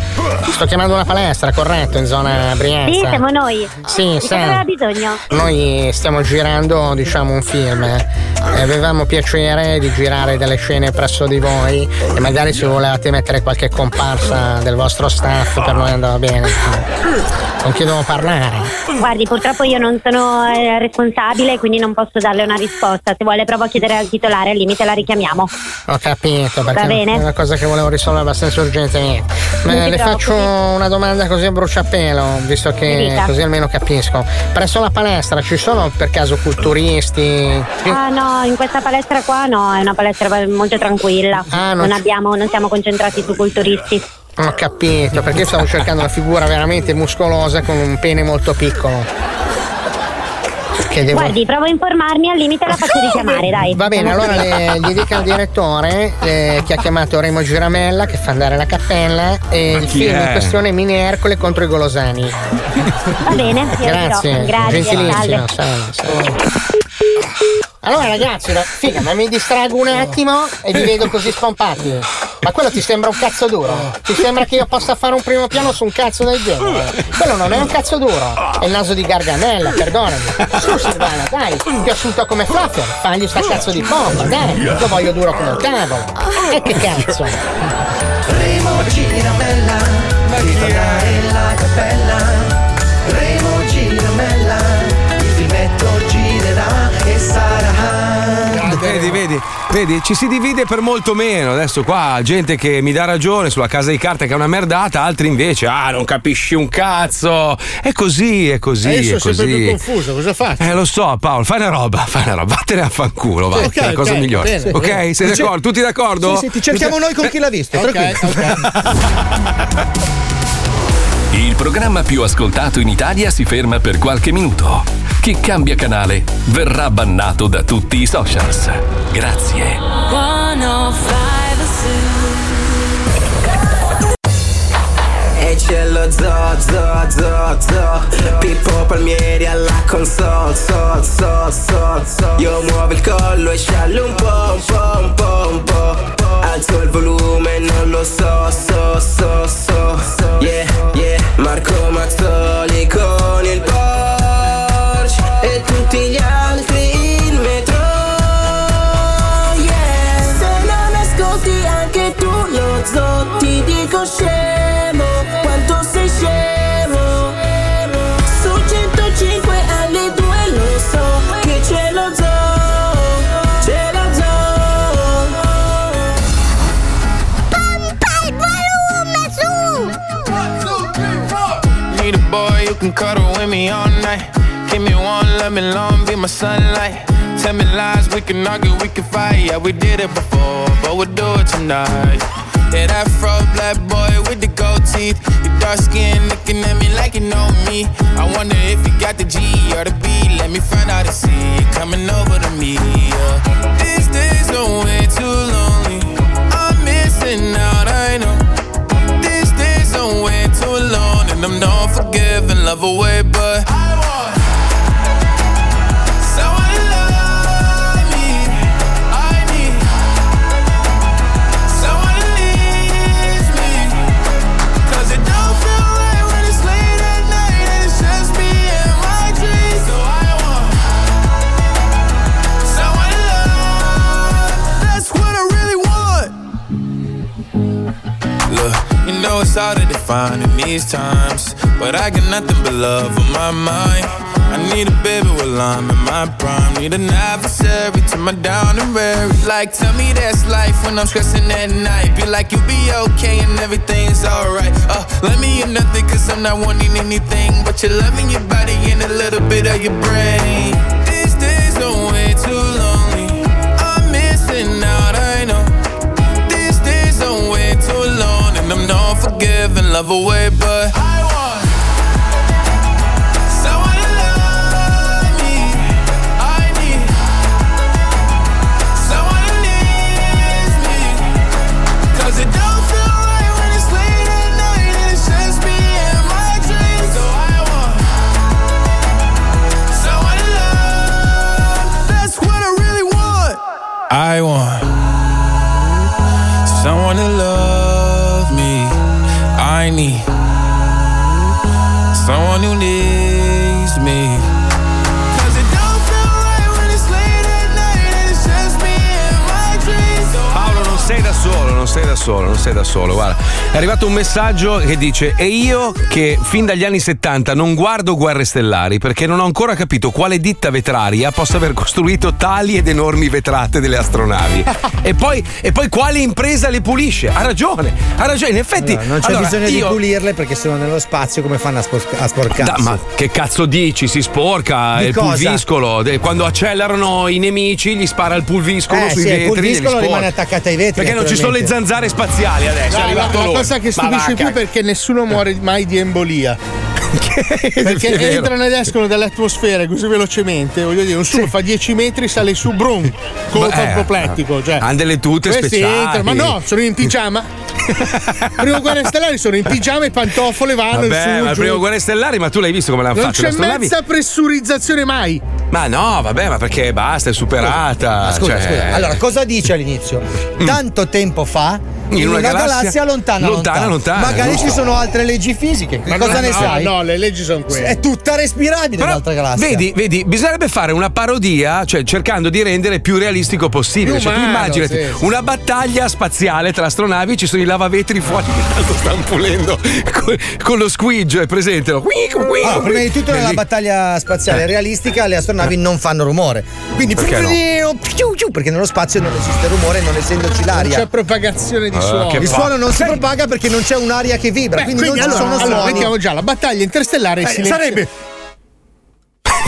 Sto chiamando una palestra, corretto, in zona Brianza. Sì, siamo noi. Sì, sì. Aveva bisogno. Noi stiamo girando, diciamo, un film. Avevamo piacere di girare delle scene presso di voi e magari se volevate mettere qualche comparsa del vostro staff, per noi andava bene. Con chi devo parlare? Guardi, purtroppo io non sono responsabile, quindi non posso darle una risposta. Se vuole provo a chiedere al titolare, al limite la richiamiamo. Ho capito, perché va bene. È una cosa che volevo risolvere abbastanza urgentemente. Le faccio una domanda così a bruciapelo, visto che così almeno capisco. Presso la palestra ci sono per caso culturisti? Ah no, in questa palestra qua no, è una palestra molto tranquilla. Non siamo concentrati su culturisti. Ho capito, perché io stavo cercando una figura veramente muscolosa con un pene molto piccolo. Guardi, provo a informarmi, al limite la faccio richiamare, dai. Va bene, allora gli dica al direttore che ha chiamato Remo Giramella che fa andare la cappella e il film in questione è Mini Ercole contro i Golosani. Va bene, grazie, gentilissimo. Salve. Allora ragazzi, figa, ma mi distrago un attimo e vi vedo così spompati. Ma quello ti sembra un cazzo duro? Ti sembra che io possa fare un primo piano su un cazzo del genere? Quello non è un cazzo duro, è il naso di Gargamella, perdonami. Su Silvana, dai, ti asciutto come Fluffer, fagli sta cazzo di bomba, dai, lo voglio duro come un cavolo. E che cazzo? Remo Giramella, ti fa dare la cappella. Remo Giramella, il filmetto girerà e sarà. Vedi, ci si divide per molto meno. Adesso qua gente che mi dà ragione sulla Casa di Carta che è una merdata, altri invece non capisci un cazzo. È così. Adesso sono sempre più confuso, cosa faccio? Lo so Paolo, fai una roba, vattene a fanculo, va. È la cosa migliore. Bene, ok, bene. Siete d'accordo? Tutti d'accordo? Sì, ti cerchiamo noi con chi l'ha visto. Okay. Il programma più ascoltato in Italia si ferma per qualche minuto. Chi cambia canale verrà bannato da tutti i socials. Grazie. E c'è lo zoo. Pippo Palmieri alla console, so. Io muovo il collo e sciallo un po'. Alzo il volume, non lo so. Yeah. Marco Manzoli con il Porsche e tutti gli altri in metro. Yeah. Se non ascolti anche tu lo zoo, ti dico scemo, quanto sei scemo. Su 105 alle 2 lo so che c'è lo zoo. You can cuddle with me all night. Give me one, let me long, be my sunlight. Tell me lies, we can argue, we can fight. Yeah, we did it before, but we'll do it tonight. Yeah, that fro black boy with the gold teeth. Your dark skin looking at me like you know me. I wonder if you got the G or the B. Let me find out and see you coming over to me. Yeah. These days are way too lonely. I'm missing out, I know. Way too alone and I'm not forgiving, love away, but I want someone to love me. I need someone to leave me. 'Cause it don't feel right when it's late at night and it's just me and my dreams. know it's hard to define in these times, but I got nothing but love on my mind. I need a baby while I'm in my prime. Need an adversary to my down and weary. Like, tell me that's life when I'm stressing at night. Be like, you'll be okay and everything's alright. Let me in nothing cause I'm not wanting anything but your love in your body and a little bit of your brain. These days don't wait too lonely. I'm missing out, I know. These days don't wait too long, and I'm not forgiving love away, but I want someone to love me. I need someone who needs me, cause it don't feel right when it's late at night and it's just me and my dreams. So I want someone to love. That's what I really want. I want someone to love me. I need someone who needs me. Cause it don't feel right when it's late at night and it's just me and my dreams. Paolo, non sei da solo, guarda. È arrivato un messaggio che dice: e io che fin dagli anni 70 non guardo Guerre Stellari perché non ho ancora capito quale ditta vetraria possa aver costruito tali ed enormi vetrate delle astronavi. e poi quale impresa le pulisce? Ha ragione, in effetti. Allora, non c'è bisogno di pulirle perché sono nello spazio, come fanno a sporcarsi? Ma che cazzo dici? Si sporca di il cosa? Pulviscolo. Quando accelerano i nemici gli spara il pulviscolo sui vetri. Il pulviscolo rimane attaccato ai vetri. Perché non ci sono le zanzare spaziali adesso? No, la cosa che stupisce più è perché nessuno muore mai di embolia. Perché entrano ed escono dall'atmosfera così velocemente, voglio dire, uno fa 10 metri, sale su brum con apoplettico. Cioè, hanno delle tute speciali. Entrano, ma no, sono in pigiama. Primo Guerre Stellari sono in pigiama e pantofole, vanno. Vabbè, ma il Primo Guerre Stellari, ma tu l'hai visto come l'hanno fatto? Non c'è mezza pressurizzazione mai. Ma no, vabbè, ma perché basta, è superata. Scusa. Allora, cosa dice all'inizio? Tanto tempo fa, in una galassia lontana. Magari ci sono altre leggi fisiche. Ma cosa ne sai? No, le leggi sono quelle. È tutta respirabile un'altra galassia. Vedi, bisognerebbe fare una parodia, cioè cercando di rendere più realistico possibile. Cioè, tu immaginati una battaglia spaziale tra astronavi, ci sono i lavavetri fuori che tanto stanno pulendo con lo squidge, è presente. Allora, prima di tutto nella battaglia spaziale realistica le astronavi non fanno rumore. Quindi perché no? Perché nello spazio non esiste rumore, non essendoci l'aria. Non c'è propagazione di suono. Il suono non si propaga perché non c'è un'aria che vibra. Quindi non ci sono suoni. Allora mettiamo già la battaglia interstellare sarebbe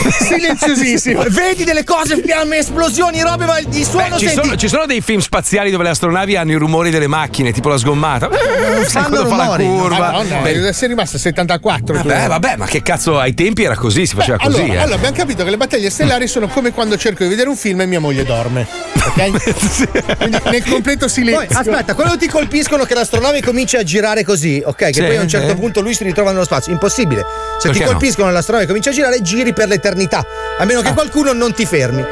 silenziosissimo. Vedi delle cose, fiamme, esplosioni, robe, ma di suono ci sono dei film spaziali dove le astronavi hanno i rumori delle macchine, tipo la sgommata. Non sanno fa la curva. No. Sei rimasto a 74. Vabbè, ma che cazzo, ai tempi era così, si faceva così. Allora, abbiamo capito che le battaglie stellari sono come quando cerco di vedere un film e mia moglie dorme. Ok? Sì. Quindi nel completo silenzio. Poi, aspetta, quando ti colpiscono che l'astronave comincia a girare così, ok? Che poi a un certo punto lui si ritrova nello spazio. Impossibile. Se perché ti colpiscono l'astronave comincia a girare, giri per l'eternità. A meno che qualcuno non ti fermi,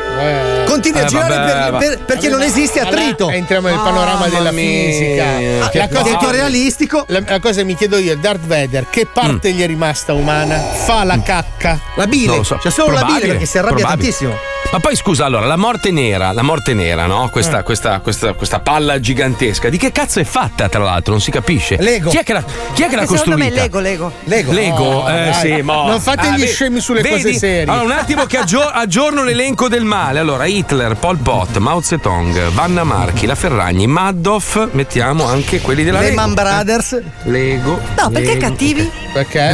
continui a girare perché non esiste attrito. Allora, entriamo nel panorama della fisica. Cosa è realistico. La cosa che mi chiedo io: Darth Vader, che parte gli è rimasta umana? Fa la cacca? La bile? Non lo so. C'è solo la bile perché si arrabbia tantissimo. Ma poi scusa, allora, la morte nera, no? Questa palla gigantesca, di che cazzo è fatta, tra l'altro? Non si capisce. Lego. Chi è che l'ha costruita? Secondo me Lego. Non fate gli scemi sulle cose serie. Allora, un attimo che aggiorno l'elenco del male. Allora, Hitler, Pol Pot, Mao Zedong, Vanna Marchi, la Ferragni, Madoff, mettiamo anche quelli della Lego. Lehman Brothers. Lego. No, perché cattivi? Perché?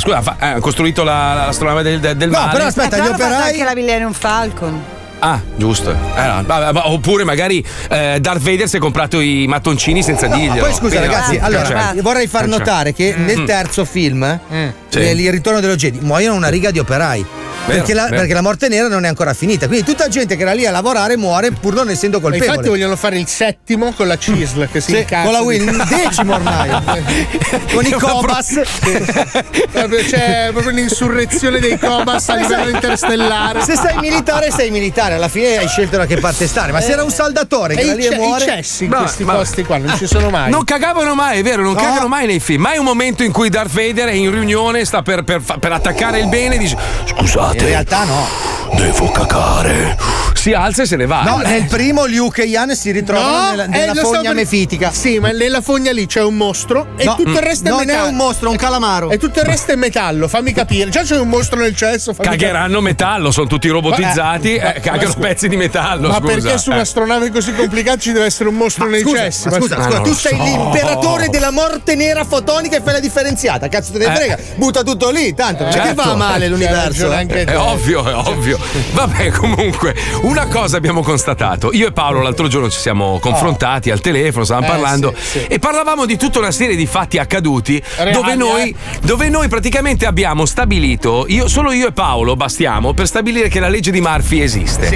Scusa, ha costruito l'astronave del male. No, però aspetta, gli operai anche la Millennium Falcon. Ah, giusto. No. Oppure magari Darth Vader si è comprato i mattoncini senza dirglielo. Poi scusa, ragazzi, allora vorrei far notare che nel terzo film, Il ritorno dello Jedi, muoiono una riga di operai. Perché la morte nera non è ancora finita, quindi tutta gente che era lì a lavorare muore pur non essendo colpevole. Ma infatti vogliono fare il settimo con la CISL che si incazza. Con la Will, il decimo ormai. Con i Cobas. C'è proprio l'insurrezione dei Cobas a livello interstellare. Se sei militare, alla fine hai scelto da che parte stare. Ma se era un saldatore che era lì e muore. I cessi in questi posti qua non ci sono mai. Non cagavano mai, è vero, non cagano mai nei film. Mai un momento in cui Darth Vader è in riunione, sta per attaccare il bene e dice: scusate, in realtà no, devo cacare. si alza e se ne va. No, nel primo Luke e Ian si ritrovano nella fogna mefitica. Sì, ma nella fogna lì c'è un mostro e tutto il resto è metallo. Non è un mostro, è un calamaro. E tutto il resto è metallo, fammi capire. Già c'è un mostro nel cesso. Cagheranno metallo, sono tutti robotizzati, cagano pezzi di metallo. Ma perché su un'astronave così complicata ci deve essere un mostro nei cessi? Scusa, tu sei l'imperatore della morte nera fotonica e fai la differenziata. Cazzo te ne frega, butta tutto lì, tanto che va male l'universo. È ovvio, è ovvio. Vabbè, comunque, una cosa abbiamo constatato. Io e Paolo l'altro giorno ci siamo confrontati al telefono, stavamo parlando e parlavamo di tutta una serie di fatti accaduti dove noi praticamente abbiamo stabilito, solo io e Paolo bastiamo per stabilire che la legge di Murphy esiste.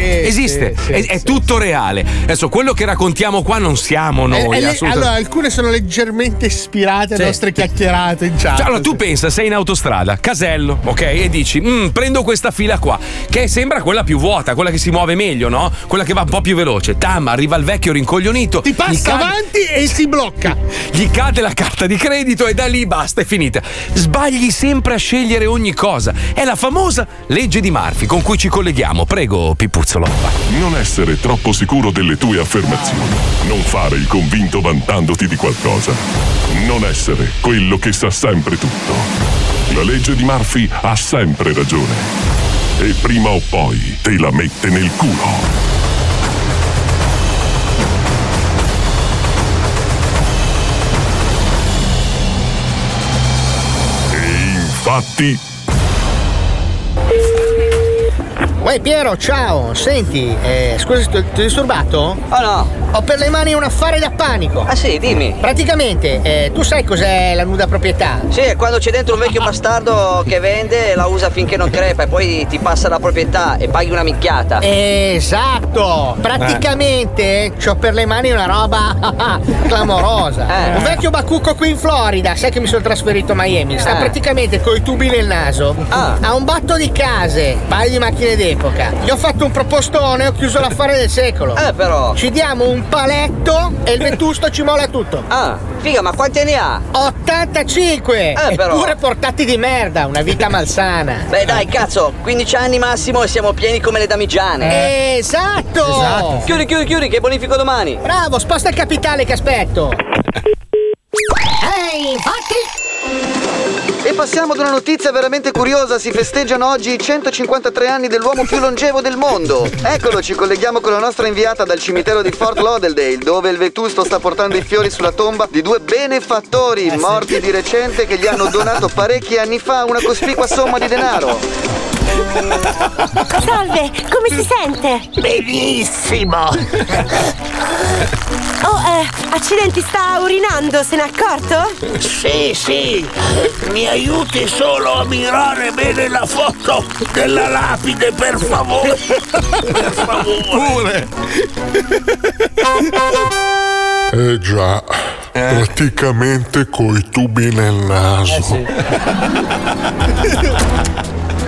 È tutto reale. Adesso quello che raccontiamo qua non siamo noi, allora alcune sono leggermente ispirate alle nostre chiacchierate in chat. Allora tu pensa, sei in autostrada, casello, ok? E dici prendo questa fila qua che sembra quella più vuota, quella che si muove meglio, no? Quella che va un po' più veloce. Tam, arriva il vecchio rincoglionito, ti passa avanti e si blocca, gli cade la carta di credito e da lì basta, è finita. Sbagli sempre a scegliere ogni cosa, è la famosa legge di Murphy con cui ci colleghiamo. Prego Pippuzzolo. Non essere troppo sicuro delle tue affermazioni, non fare il convinto vantandoti di qualcosa, non essere quello che sa sempre tutto. La legge di Murphy ha sempre ragione e prima o poi te la mette nel culo. E infatti... Uè Piero, ciao, senti, scusa se ti ho disturbato? Oh no. Ho per le mani un affare da panico. Ah sì, dimmi. Praticamente, tu sai cos'è la nuda proprietà? Sì, è quando c'è dentro un vecchio bastardo che vende, la usa finché non crepa e poi ti passa la proprietà e paghi una minchiata. Esatto. Praticamente c'ho per le mani una roba clamorosa. Un vecchio bacucco qui in Florida, sai che mi sono trasferito a Miami, sta praticamente coi tubi nel naso. Ha un batto di case, paio di macchine d'epoca. Gli ho fatto un propostone, ho chiuso l'affare del secolo. Però ci diamo un paletto e il vetusto ci mola tutto. Figa, ma quanti ne ha? 85! Eppure portati di merda, una vita malsana. Beh dai, cazzo, 15 anni massimo e siamo pieni come le damigiane. Esatto! Chiudi, che bonifico domani. Bravo, sposta il capitale che aspetto. E passiamo ad una notizia veramente curiosa. Si festeggiano oggi i 153 anni dell'uomo più longevo del mondo. Eccolo, ci colleghiamo con la nostra inviata dal cimitero di Fort Lauderdale, dove il vetusto sta portando i fiori sulla tomba di due benefattori morti di recente che gli hanno donato parecchi anni fa una cospicua somma di denaro. Salve, come si sente? Benissimo. Accidenti, sta urinando, se n'è accorto? Sì, mi aiuti solo a mirare bene la foto della lapide, per favore. Per favore. Già, praticamente coi tubi nel naso. Sì.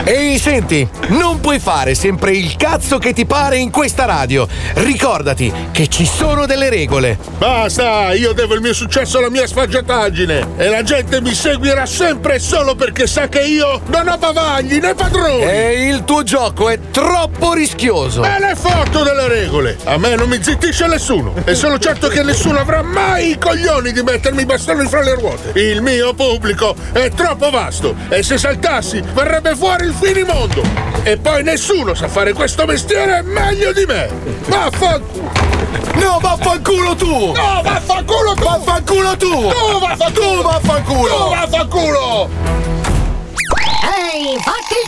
Ehi, senti, non puoi fare sempre il cazzo che ti pare in questa radio. Ricordati che ci sono delle regole. Basta, io devo il mio successo alla mia sfaggiataggine e la gente mi seguirà sempre e solo perché sa che io non ho bavagli né padroni. E il tuo gioco è troppo rischioso. E le foto delle regole. A me non mi zittisce nessuno e sono certo che nessuno avrà mai i coglioni di mettermi i bastoni fra le ruote. Il mio pubblico è troppo vasto e se saltassi verrebbe fuori il finimondo e poi nessuno sa fare questo mestiere meglio di me. Vaffanculo tu. Ehi, infatti.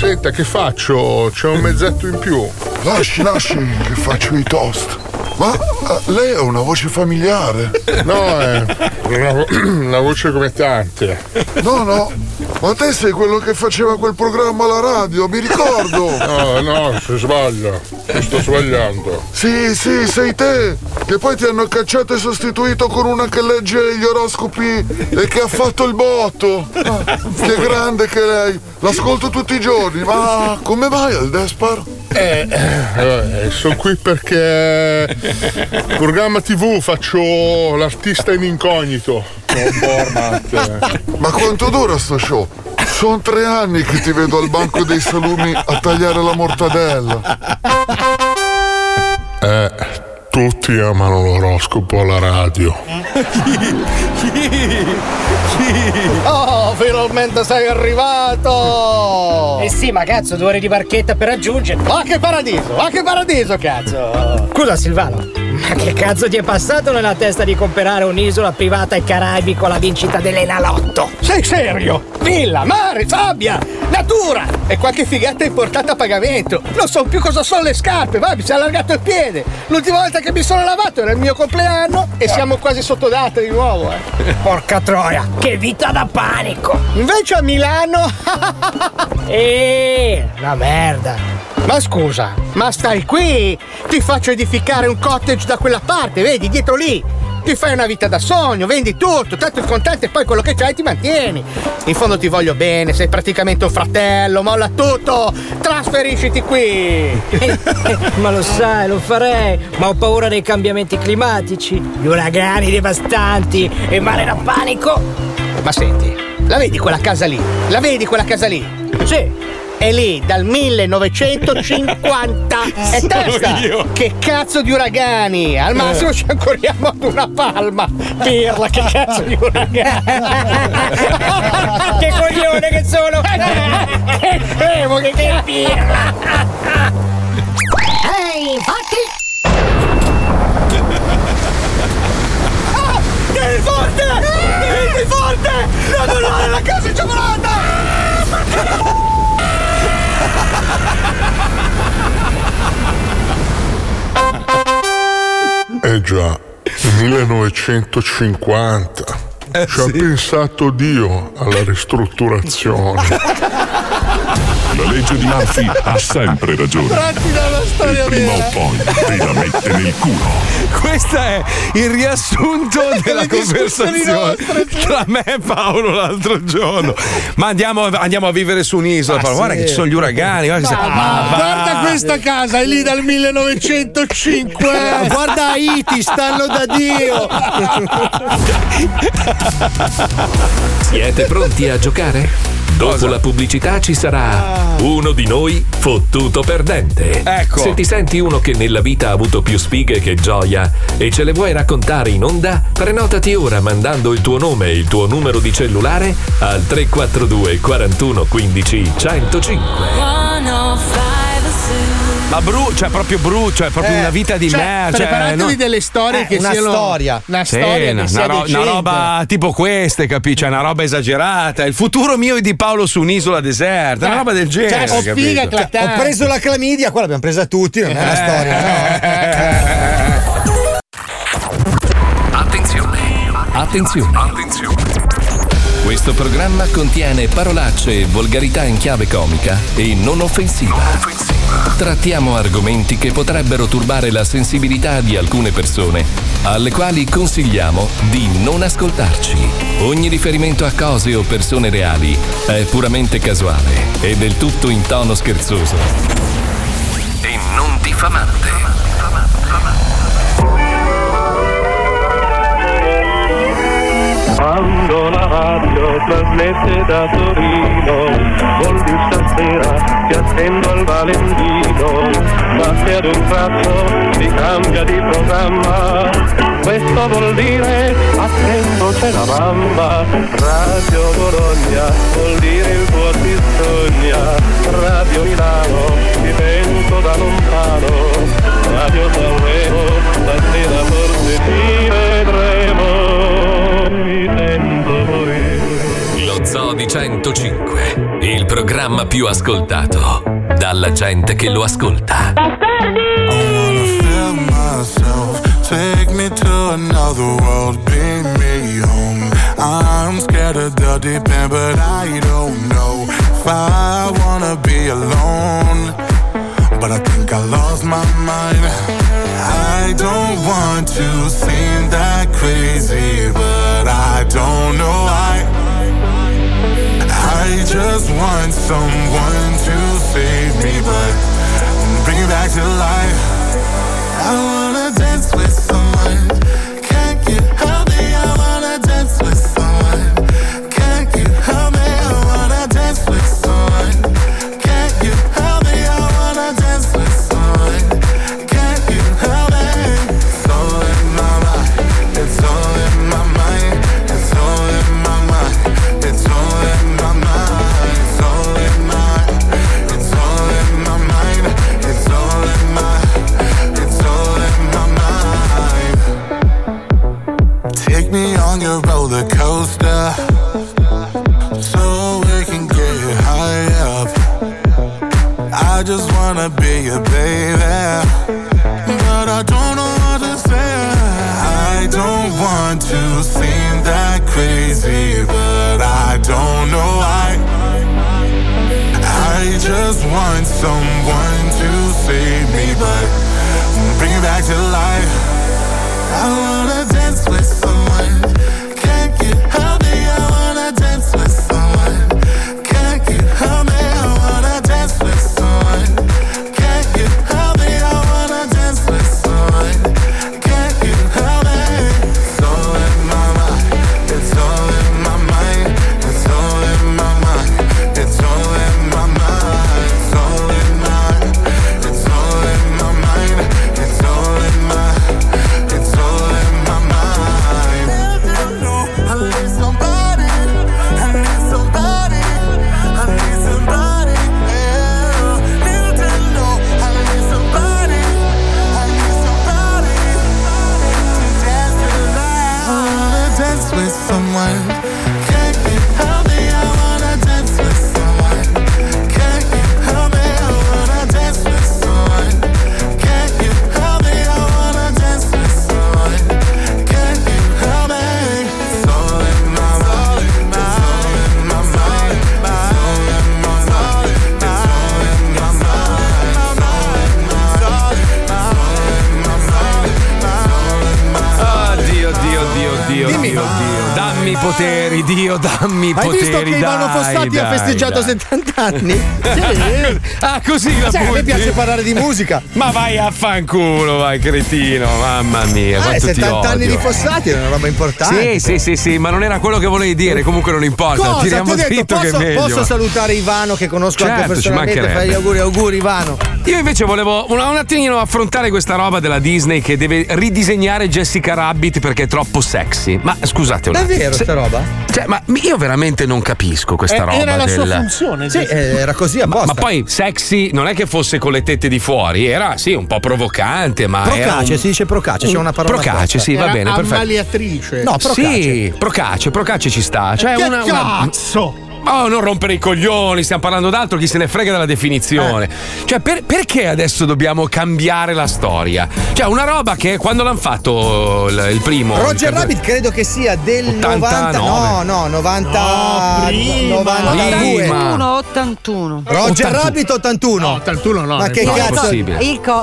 Senta, che faccio? C'è un mezzetto in più. Lasci che faccio i toast. Ma lei ha una voce familiare? No, è una voce come tante. No, ma te sei quello che faceva quel programma alla radio, mi ricordo. No, si sbaglia, mi sto sbagliando. Sì, sei te, che poi ti hanno cacciato e sostituito con una che legge gli oroscopi e che ha fatto il botto. Che grande che lei, l'ascolto tutti i giorni, ma come vai al Despar? Sono qui perché programma TV faccio l'artista in incognito. Ma quanto dura sto show? Sono 3 anni che ti vedo al banco dei salumi a tagliare la mortadella. Tutti amano l'oroscopo alla radio. Oh, finalmente sei arrivato! Eh sì, ma cazzo, 2 ore di barchetta per raggiungerti. Ma che paradiso, cazzo! Scusa, Silvano, ma che cazzo ti è passato nella testa di comprare un'isola privata ai Caraibi con la vincita dell'Enalotto? Sei serio? Villa, mare, sabbia, natura e qualche figata importata a pagamento. Non so più cosa sono le scarpe, va, mi si è allargato il piede. L'ultima volta che mi sono lavato era il mio compleanno e siamo quasi sottodata di nuovo, eh. Porca troia, che vita da panico! Invece a Milano... la merda! Ma scusa, ma stai qui? Ti faccio edificare un cottage da quella parte, vedi, dietro lì. Ti fai una vita da sogno, vendi tutto, tanto il contante e poi quello che c'hai ti mantieni. In fondo ti voglio bene, sei praticamente un fratello, molla tutto, trasferisciti qui. Ma lo sai, lo farei, ma ho paura dei cambiamenti climatici, gli uragani devastanti e mare da panico. Ma senti, la vedi quella casa lì? La vedi quella casa lì? Sì. È lì dal 1950. È testa. Io. Che cazzo di uragani? Al massimo ci ancoriamo ad una palma. Pirla, che cazzo di uragani? Che coglione che sono! Che scemo, che pirla! Ehi, fatti! Ah! Tieni forte! Tieni forte! La dolore, la casa è cioccolata! Eh già, 1950 ci ha pensato Dio alla ristrutturazione. La legge di Murphy ha sempre ragione. Tratti dalla storia prima vera. O poi te la mette nel culo. Questo è il riassunto della conversazione tra me e Paolo l'altro giorno. Ma andiamo a vivere su un'isola. Paolo, guarda che ci sono gli uragani. Guarda questa casa, è lì dal 1905. Guarda Haiti, stanno da Dio. Siete pronti a giocare? Dopo la pubblicità ci sarà uno di noi fottuto perdente. Ecco. Se ti senti uno che nella vita ha avuto più sfighe che gioia e ce le vuoi raccontare in onda, prenotati ora mandando il tuo nome e il tuo numero di cellulare al 342 41 15 105. Ma cioè proprio una vita di merda. Preparatevi delle storie che siano una roba tipo queste, capisci? Cioè, una roba esagerata. Il futuro mio è di Paolo su un'isola deserta, una roba del genere. Ho preso la clamidia, qua l'abbiamo presa tutti, non è una storia. No. Attenzione. Questo programma contiene parolacce e volgarità in chiave comica e non offensiva. Trattiamo argomenti che potrebbero turbare la sensibilità di alcune persone, alle quali consigliamo di non ascoltarci. Ogni riferimento a cose o persone reali è puramente casuale e del tutto in tono scherzoso e non diffamante. Quando la radio trasmette da Torino, vuol dire stasera ti attendo al Valentino, ma se ad un tratto si cambia di programma, questo vuol dire attento c'è la mamma. Radio Bologna vuol dire il tuo ti sogna, Radio Milano ti vento da lontano, Radio Sanremo stasera forse ti vedremo. Lo Zoo di 105, il programma più ascoltato dalla gente che lo ascolta. Take me to another world, bring me home. I'm scared of the deep end, but I don't know if I wanna be alone. But I think I lost my mind. I don't want to seem that crazy, but I don't know why. I just want someone to save me, but bring me back to life. I wanna dance with someone, can't get healthy. I wanna dance with someone, can't get healthy. I wanna dance on your roller coaster, so we can get high up. I just wanna be your baby, but I don't know what to say. I don't want to seem that crazy, but I don't know why. I just want someone to save me, but bring me back to life. I wanna dance with someone, can't get healthy. I wanna dance with someone, can't get healthy. I wanna dance with someone, can't get healthy. I wanna dance with someone, can't get healthy. It's all in my mind, it's all in my mind, it's all in my mind, it's all in my mind, it's all in my, it's all in my mind, it's all in my. Poteri, Dio, dammi hai poteri. Hai visto che Ivano Fossati ha festeggiato 70 anni? Sì. Ah, così la a me piace parlare di musica. Ma vai a fanculo, vai cretino, mamma mia. Ah, 70 anni di Fossati è una roba importante. Sì, ma non era quello che volevi dire, comunque non importa. Cosa? Tiriamo dritto che è meglio. Posso salutare Ivano che conosco, certo, anche personalmente, fai gli auguri Ivano. Io invece volevo un attimino affrontare questa roba della Disney che deve ridisegnare Jessica Rabbit perché è troppo sexy. Ma scusate un attimo. Davvero sta roba? Cioè, ma io veramente non capisco questa roba. Era la sua funzione. Sì, era così apposta. Ma poi sexy non è che fosse con le tette di fuori, era sì un po' provocante, ma procace, si dice procace, c'è una parola. Procace, sì, va bene, perfetto. Ammaliatrice. No, procace. Sì, procace ci sta. Cioè che una cazzo! Oh, non rompere i coglioni, stiamo parlando d'altro, chi se ne frega della definizione. Cioè, perché adesso dobbiamo cambiare la storia? Cioè, una roba che quando l'hanno fatto il primo Roger Rabbit credo che sia del 89. 90. No, 90. No, prima. 92. 81. Roger 81. Rabbit 81. No, 81 no. Ma che cazzo?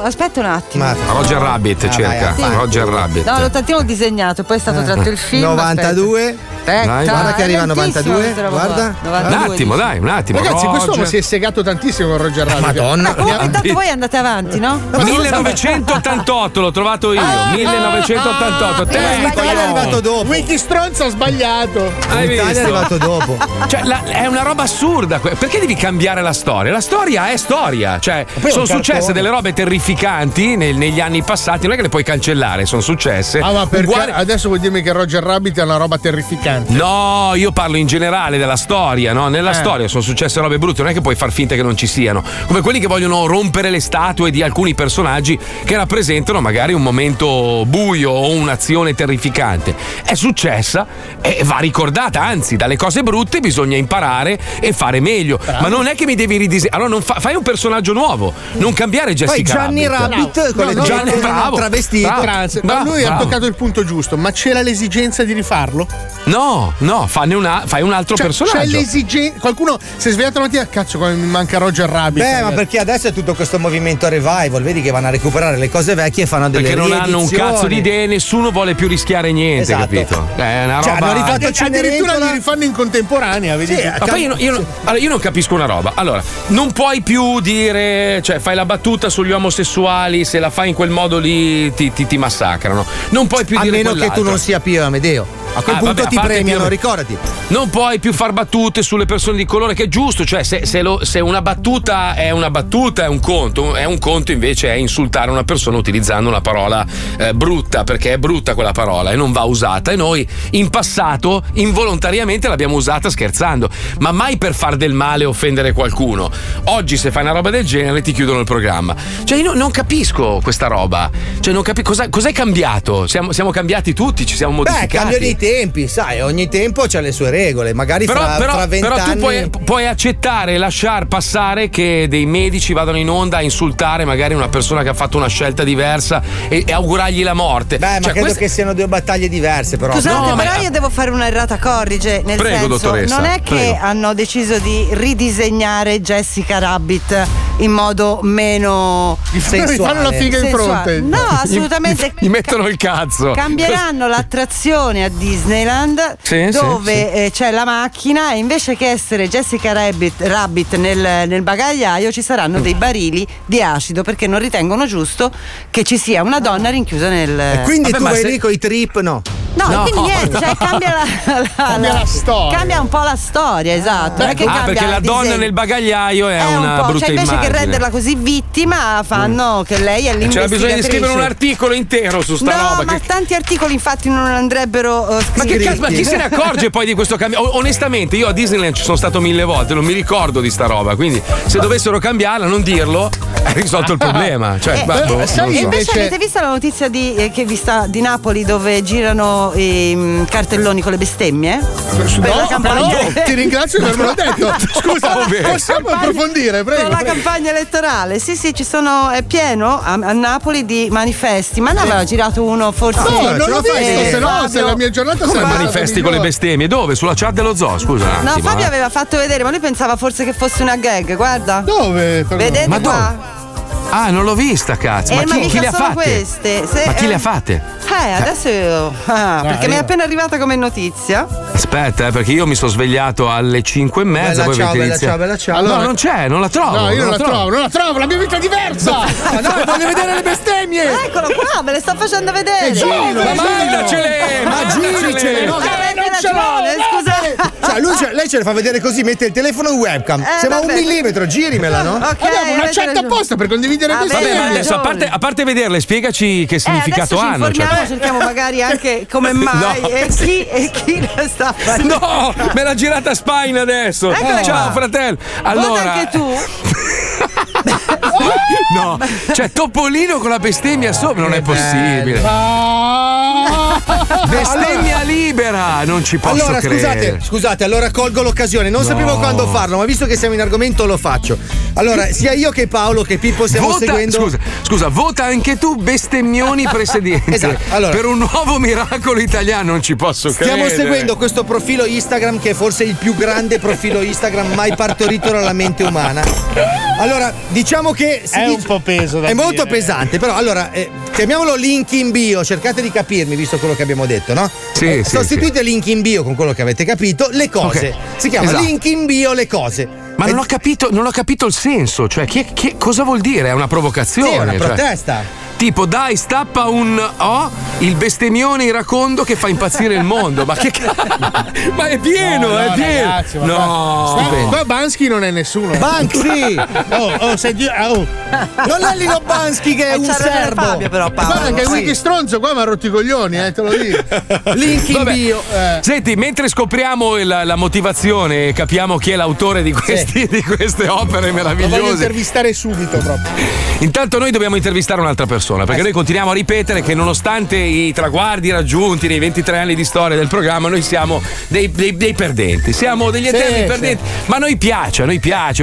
Aspetta un attimo. Roger Rabbit cerca. Vai, Roger Rabbit. No, l'81 l'ho disegnato, poi è stato tratto il film. 92. Guarda che arriva 92. Guarda. Un attimo. Ragazzi, quest'uomo si è segato tantissimo con Roger Rabbit. Madonna. Intanto voi andate avanti, no? 1988, l'ho trovato io. 1988. L'Italia è arrivato dopo. Wiki Stronzo ha sbagliato. L'Italia è arrivato dopo. Cioè, è una roba assurda. Perché devi cambiare la storia? La storia è storia. Cioè, sono successe delle robe terrificanti negli anni passati. Non è che le puoi cancellare, sono successe. Ah, ma perché adesso vuol dirmi che Roger Rabbit è una roba terrificante? No, io parlo in generale della storia. No? Nella storia sono successe robe brutte, non è che puoi far finta che non ci siano, come quelli che vogliono rompere le statue di alcuni personaggi che rappresentano magari un momento buio o un'azione terrificante. È successa e va ricordata, anzi dalle cose brutte bisogna imparare e fare meglio. Bravo. Ma non è che mi devi ridisegnare, allora non fai un personaggio nuovo, non cambiare Jessica Rabbit. Poi Johnny Rabbit con le Johnny travestito, ma lui ha toccato il punto giusto, ma c'era l'esigenza di rifarlo? No, fai un altro personaggio. Qualcuno si è svegliato la mattina, cazzo, come mi manca Roger Rabbit. Ma perché adesso è tutto questo movimento revival, vedi che vanno a recuperare le cose vecchie e fanno delle riedizioni. Perché non hanno un cazzo di idee, nessuno vuole più rischiare niente, esatto. Capito? È una roba. Hanno rifatto Cenerentola, addirittura li rifanno in contemporanea, vedi? Sì, ma poi io non capisco una roba. Allora, non puoi più dire, cioè fai la battuta sugli omosessuali, se la fai in quel modo lì ti massacrano. Non puoi più dire quell'altro. A meno che tu non sia Pio Amedeo. A quel punto ti premiano, ricordati. Non puoi più far battute sulle persone di colore, che è giusto, cioè se una battuta è una battuta, è un conto invece è insultare una persona utilizzando una parola brutta, perché è brutta quella parola e non va usata, e noi in passato involontariamente l'abbiamo usata scherzando, ma mai per far del male e offendere qualcuno. Oggi se fai una roba del genere ti chiudono il programma. Cioè io non capisco questa roba, cioè non capisco cos'è cambiato, siamo cambiati tutti, ci siamo modificati. tempi, sai, ogni tempo c'ha le sue regole, magari fra 20 anni. Però tu puoi accettare e lasciar passare che dei medici vadano in onda a insultare magari una persona che ha fatto una scelta diversa e augurargli la morte. Beh, ma credo che siano due battaglie diverse, però. Scusate, però io devo fare una errata corrige, nel senso, dottoressa, non è che hanno deciso di ridisegnare Jessica Rabbit in modo meno sensuale. Fanno la figa in fronte. No, assolutamente. Gli mettono il cazzo. Cambieranno l'attrazione a Disneyland, dove c'è la macchina, e invece che essere Jessica Rabbit nel bagagliaio ci saranno dei barili di acido, perché non ritengono giusto che ci sia una donna rinchiusa nel. E quindi tu vai lì con i trip, no? No, quindi niente, cioè cambia la storia. Cambia un po' la storia, esatto. Perché la donna nel bagagliaio è una brutta immagine. Invece che renderla così vittima, fanno che lei è l'investigatrice. C'era bisogno di scrivere un articolo intero su sta roba. Ma tanti articoli infatti non andrebbero scritti. Ma chi se ne accorge poi di questo cambio? Onestamente, io a Disneyland ci sono stato 1000 volte, non mi ricordo di sta roba, quindi se dovessero cambiarla, non dirlo, è risolto il problema. Cioè, invece avete visto la notizia che vi sta di Napoli, dove girano i cartelloni con le bestemmie? No, ti ringrazio per averlo detto. Scusa, possiamo approfondire, prego. Con la campagna elettorale, sì, ci sono, è pieno a Napoli di manifesti, ma ne aveva girato uno forse. No, non l'ho visto, se no, se la mia giornata sarà. Manifesti con le bestemmie, dove? Sulla chat dello zoo, scusa. No, Fabio aveva fatto vedere, ma lui pensava forse che fosse una gag, guarda. Dove? Vedete ma qua. Ah, non l'ho vista, cazzo. Ma chi le ha fatte? Queste. Ma chi le ha fatte? Adesso io. Perché mi è appena arrivata come notizia. Aspetta, perché io mi sono svegliato alle 5:30. Poi ciao. Allora, no, non c'è, non la trovo. No, io non la trovo, la mia vita è diversa. No, voglio vedere le bestemmie. Eccolo qua, me le sto facendo vedere. Ma mandacele, ma giricele. Non ce l'ho. Scusa. Lei ce le fa vedere così, mette il telefono in webcam. Se va 1 millimetro, girimela, no? Abbiamo una chat apposta per condividere. Vabbè, ma adesso a parte vederle, spiegaci che significato hanno. Cerchiamo magari anche come mai e chi la sta facendo. No, me l'ha girata Spine adesso. Ciao fratello. Allora, anche tu. No, cioè Topolino con la bestemmia sopra, non è possibile. Bestemmia libera, non ci posso credere. Scusate, allora colgo l'occasione. Non sapevo quando farlo, ma visto che siamo in argomento lo faccio. Allora, sia io che Paolo che Pippo stiamo seguendo. Scusa, vota anche tu bestemmioni presidente. Esatto. Allora, per un nuovo miracolo italiano, non ci posso credere. Stiamo seguendo questo profilo Instagram che è forse il più grande profilo Instagram mai partorito dalla mente umana. Allora, diciamo che è un po' peso da è dire. Molto pesante, però allora chiamiamolo link in bio, cercate di capirmi visto quello che abbiamo detto, no? Sì, sostituite link in bio con quello che avete capito, le cose. Okay. Si chiama link in bio le cose. Ma non ho capito il senso, cioè che cosa vuol dire? È una provocazione? Sì, è una protesta. Cioè, tipo dai, stappa un il bestemmione iracondo che fa impazzire il mondo. Ma che ma è pieno, è pieno. Ragazzi, qua Bansky non è nessuno. Bansky! Non è Lino Bansky che è un serbo. Fabio, però, guarda, anche lui che stronzo qua mi ha rotto i coglioni, te lo dico. Link in bio. Senti, mentre scopriamo la motivazione e capiamo chi è l'autore di questi. Di queste opere meravigliose. Lo voglio intervistare subito proprio. Intanto noi dobbiamo intervistare un'altra persona, perché noi continuiamo a ripetere che nonostante i traguardi raggiunti nei 23 anni di storia del programma, noi siamo dei perdenti, siamo degli eterni perdenti, ma noi piace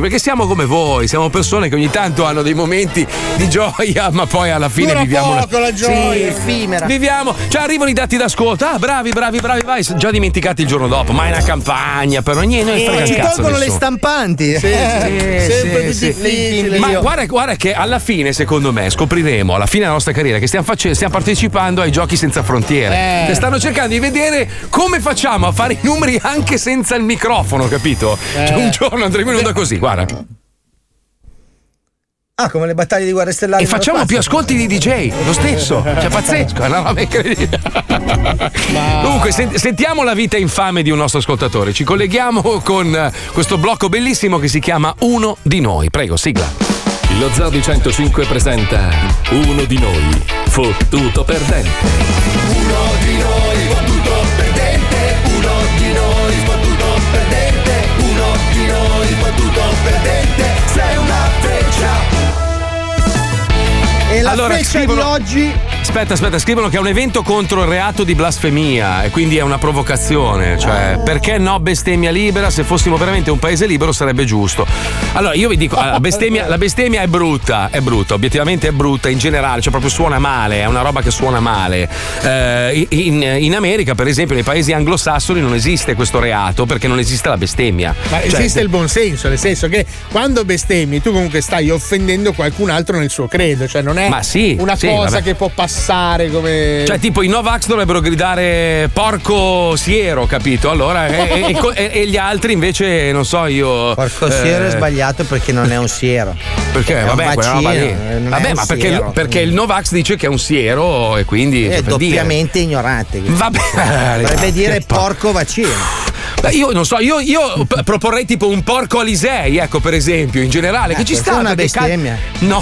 perché siamo come voi, siamo persone che ogni tanto hanno dei momenti di gioia, ma poi alla fine viviamo poco la gioia effimera. Viviamo, cioè arrivano i dati d'ascolto, bravi, vai, già dimenticati il giorno dopo, ma è una campagna per ogni ci tolgono le stampanti. Sempre più difficile. Ma guarda che alla fine, secondo me, scopriremo alla fine della nostra carriera che stiamo partecipando ai Giochi Senza Frontiere. Che stanno cercando di vedere come facciamo a fare i numeri anche senza il microfono, capito? Cioè, un giorno andremo in onda così, guarda. Ah, come le battaglie di Guerre Stellari. E facciamo più ascolti di DJ, lo stesso. Cioè, pazzesco, è una roba incredibile. Comunque, sentiamo la vita infame di un nostro ascoltatore. Ci colleghiamo con questo blocco bellissimo che si chiama Uno di Noi. Prego, sigla. Lo Zoo di 105 presenta Uno di Noi, fottuto perdente. Uno di noi, fottuto perdente. Uno di noi, fottuto perdente. Uno di noi, fottuto perdente. Sei una freccia. E la freccia di oggi Aspetta, scrivono che è un evento contro il reato di blasfemia e quindi è una provocazione, cioè perché no bestemmia libera? Se fossimo veramente un paese libero sarebbe giusto. Allora io vi dico, la bestemmia è brutta, obiettivamente è brutta in generale, cioè proprio suona male, è una roba che suona male. In America, per esempio, nei paesi anglosassoni non esiste questo reato perché non esiste la bestemmia. Ma cioè, esiste il buon senso, nel senso che quando bestemmi tu comunque stai offendendo qualcun altro nel suo credo, cioè non è una cosa che può passare come... Cioè tipo i Novax dovrebbero gridare porco siero, capito? Allora e gli altri invece non so io... Porco siero è sbagliato perché non è un siero. Perché? Perché il Novax dice che è un siero e quindi... È doppiamente ignorante. Vabbè. Dovrebbe dire porco vaccino. Beh, io non so, io proporrei tipo un porco Alisei, ecco, per esempio, in generale, che ci sta una bestemmia. No.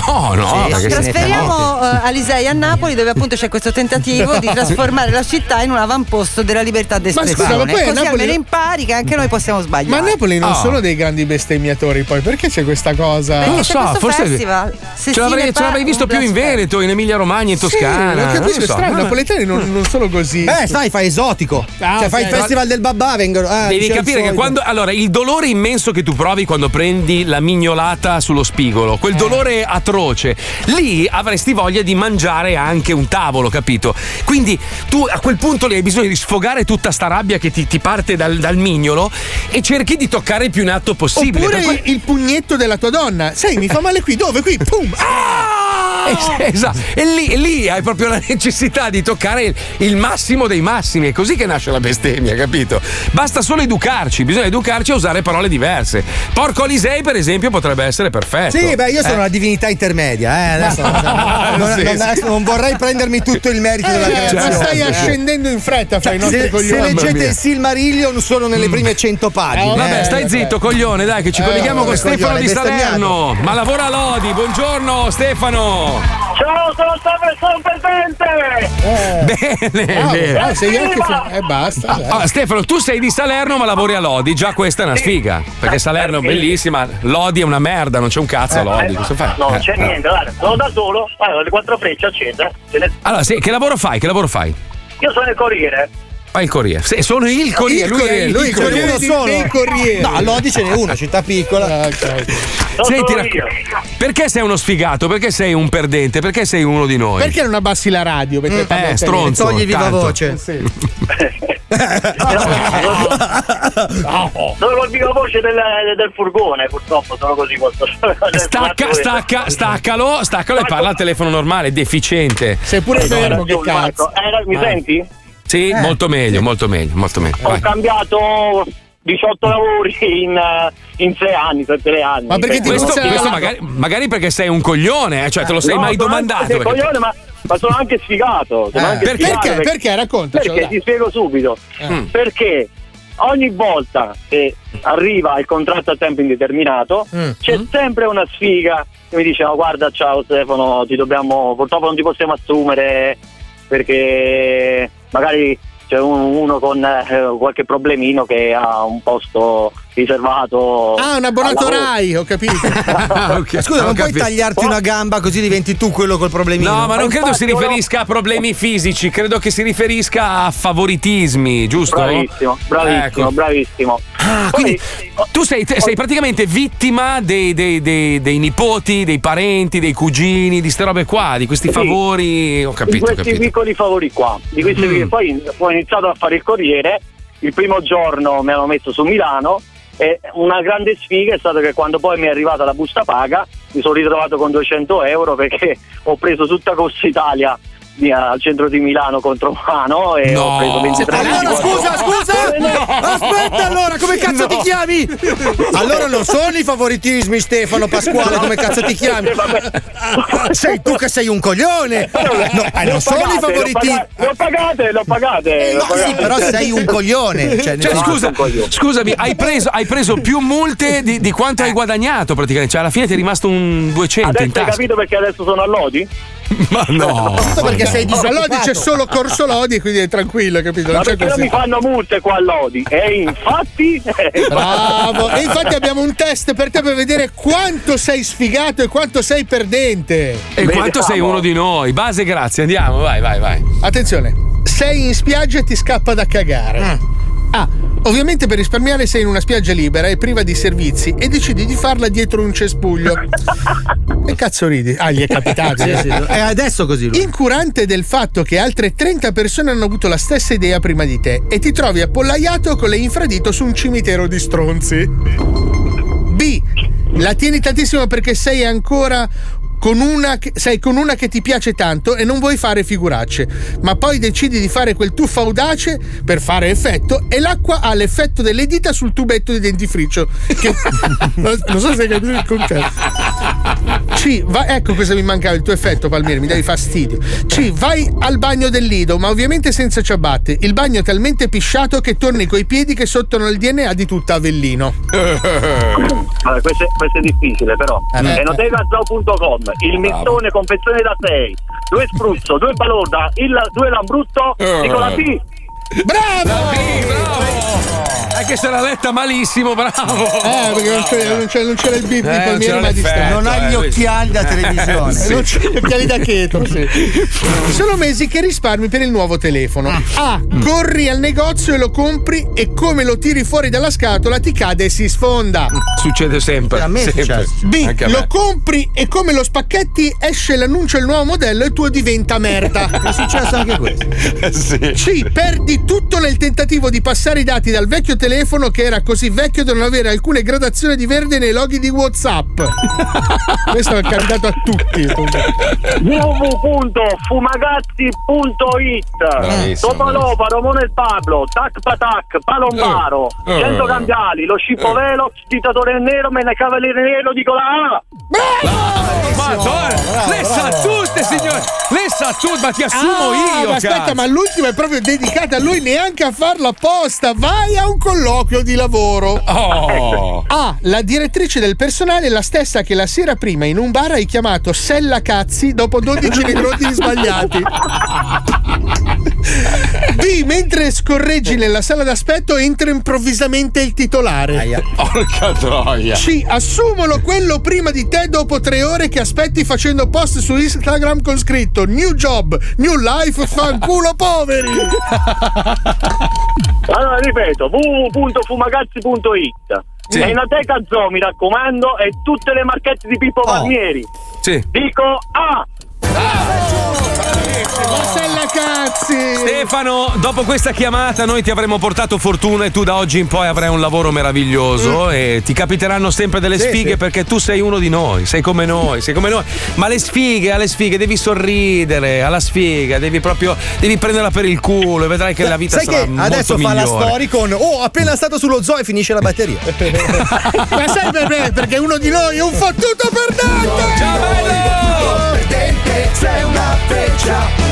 Sì, trasferiamo Alisei a Napoli, dove appunto c'è questo tentativo di trasformare la città in un avamposto della libertà d'espressione. Ma scusa, ma poi così Napoli... almeno impari che anche noi possiamo sbagliare. Ma a Napoli non sono dei grandi bestemmiatori, poi perché c'è questa cosa? Perché non lo so, forse festival, ce l'avrei visto più in Veneto, in Emilia Romagna, in Toscana. Sì, non so, strano, i napoletani non sono così. Sai, fai esotico. Cioè fai il festival del babà, vengono. Devi capire che quando il dolore immenso che tu provi quando prendi la mignolata sullo spigolo, quel dolore atroce, lì avresti voglia di mangiare anche un tavolo, capito? Quindi tu a quel punto lì hai bisogno di sfogare tutta sta rabbia che ti parte dal mignolo e cerchi di toccare il più in alto possibile. Oppure il pugnetto della tua donna, sai, mi fa male qui, dove? Qui, pum! Esatto. E lì hai proprio la necessità di toccare il massimo dei massimi. È così che nasce la bestemmia, capito? Basta solo educarci, bisogna educarci a usare parole diverse. Porco Alisei, per esempio, potrebbe essere perfetto. Sì, beh, io sono una divinità intermedia. Non vorrei prendermi tutto il merito della creazione. Ma stai ascendendo in fretta fra i nostri coglioni. Se leggete il Silmarillion sono nelle prime 100 pagine. Vabbè, stai zitto, coglione, dai, che ci colleghiamo con Stefano di Salerno. Ma lavora Lodi, buongiorno Stefano. Ciao, sono Stefano Perpente! Bene, bene. Basta. Stefano, tu sei di Salerno ma lavori a Lodi, già questa è una sfiga. Perché Salerno è bellissima, Lodi è una merda, non c'è un cazzo a Lodi. Cosa fai? No, c'è niente, guarda, sono da solo, guarda, le quattro frecce accesa. Allora, sì, che lavoro fai? Io sono il corriere. Fai il corriere. Sono il corriere. Lui è il corriere. No, Lodi ce n'è una, città piccola. Senti, perché sei uno sfigato? Perché sei un perdente? Perché sei uno di noi? Perché non abbassi la radio? Stronzo. Togli viva voce. Sono la viva voce del furgone, purtroppo sono così. Staccalo e parla al telefono normale, deficiente. Sei pure fermo, che cazzo. Mi senti? Sì, molto meglio. Ho cambiato 18 lavori in 6 anni, 7 anni. Ma perché questo magari perché sei un coglione, cioè te lo sei mai domandato? Sei coglione, ma sono anche sfigato. Perché? Raccontaci. Perché ti spiego subito. Perché ogni volta che arriva il contratto a tempo indeterminato c'è sempre una sfiga che mi dice: oh, guarda, ciao Stefano, purtroppo non ti possiamo assumere perché magari c'è uno con qualche problemino che ha un posto riservato. Ah, un abbonato Rai, ho capito. Okay. Scusa, non puoi tagliarti una gamba così diventi tu quello col problemino? No, ma non credo si riferisca a problemi fisici, credo che si riferisca a favoritismi, giusto? Bravissimo. Ah, quindi tu sei praticamente vittima dei nipoti, dei parenti, dei cugini, di ste robe qua, di questi favori. Ho capito. Di questi piccoli favori qua. Poi ho iniziato a fare il corriere. Il primo giorno mi hanno messo su Milano e una grande sfiga è stata che quando poi mi è arrivata la busta paga mi sono ritrovato con 200 euro perché ho preso tutta Corsa Italia al centro di Milano contro mano e ho preso 23. Allora scusa! Aspetta, allora come cazzo ti chiami? Allora non sono i favoritismi, Stefano Pasquale, come cazzo ti chiami? Sei tu che sei un coglione. Non sono i favoritismi. Lo pagate. Sì, però sei un coglione. Cioè, scusami, hai preso più multe di quanto hai guadagnato praticamente, cioè alla fine ti è rimasto un 200 in tasca. Hai capito perché adesso sono a Lodi? Ma no, tutto perché sei disoccupato. Allora c'è solo Corso Lodi, quindi è tranquillo, capito? Non c'è, però mi fanno multe qua a Lodi. E infatti bravo. E infatti abbiamo un test per te per vedere quanto sei sfigato e quanto sei perdente e vediamo quanto sei uno di noi. Base, grazie, andiamo, vai. Attenzione. Sei in spiaggia e ti scappa da cagare. Ah, ovviamente per risparmiare sei in una spiaggia libera e priva di servizi e decidi di farla dietro un cespuglio. Che cazzo ridi? Ah, gli è capitato. Sì. È adesso così lui. Incurante del fatto che altre 30 persone hanno avuto la stessa idea prima di te e ti trovi appollaiato con le infradito su un cimitero di stronzi. B. La tieni tantissimo perché sei ancora con una che ti piace tanto e non vuoi fare figuracce, ma poi decidi di fare quel tuffo audace per fare effetto e l'acqua ha l'effetto delle dita sul tubetto di dentifricio che... non so se hai capito il concetto. C. Ecco cosa mi mancava, il tuo effetto, Palmieri, mi dai fastidio. C. Vai al bagno del Lido, ma ovviamente senza ciabatte, il bagno è talmente pisciato che torni coi piedi che sottano il DNA di tutta Avellino. Allora, questo è difficile, però Enotega.com. Il mistone confezione da 6, 2 spruzzo, 2 balorda, 2 lambrutto, Nicola P. Bravo! Anche se l'ha letta malissimo, bravo! Perché non c'era il bip di Palmieri, ma distante. Non ha gli occhiali da televisione. Sì. Non c'è gli occhiali da cheto, sì. Sono mesi che risparmi per il nuovo telefono. A. Corri al negozio e lo compri e come lo tiri fuori dalla scatola ti cade e si sfonda. Succede sempre. A me sempre. B. Lo compri e come lo spacchetti esce l'annuncio del nuovo modello e tuo diventa merda. È successo anche questo. Sì. C. Perdi tutto nel tentativo di passare i dati dal vecchio telefono che era così vecchio da non avere alcune gradazioni di verde nei loghi di WhatsApp. Questo è capitato a tutti. www.fumagazzi.it Topalopa, Romone e Pablo, Tac Patac, Palombaro, Cento Cambiali, Lo Scippovelo, Dittatore Nero, Mena Cavaliere Nero, dico la A. Madonna, le sa tutte, signore, le sa tutte, ma ti assumo io. Ma aspetta, ma l'ultima è proprio dedicata a lui, neanche a farla apposta. Vai a un colloquio di lavoro. A. La direttrice del personale è la stessa che la sera prima in un bar hai chiamato Sella Cazzi dopo 12 negroni sbagliati. B. Mentre scorreggi nella sala d'aspetto entra improvvisamente il titolare. Aia. Porca troia. C. Assumolo quello prima di te dopo 3 ore che aspetti facendo post su Instagram con scritto New job, new life, fanculo poveri. Allora ripeto, www.fumagazzi.it. Sì. Enoteca Zoo, mi raccomando, e tutte le marchette di Pippo Palmieri. Sì. Dico A. Rossella Cazzi. Stefano, dopo questa chiamata noi ti avremo portato fortuna e tu da oggi in poi avrai un lavoro meraviglioso e ti capiteranno sempre delle sfighe perché tu sei uno di noi, sei come noi. Ma alle sfighe devi sorridere, alla sfiga devi prenderla per il culo e vedrai che la vita sarà molto migliore. Sai che adesso fa la story con appena stato sullo zoo e finisce la batteria. Ma sai perché uno di noi è un fottuto perdente. Ciao bello! Sei una freccia.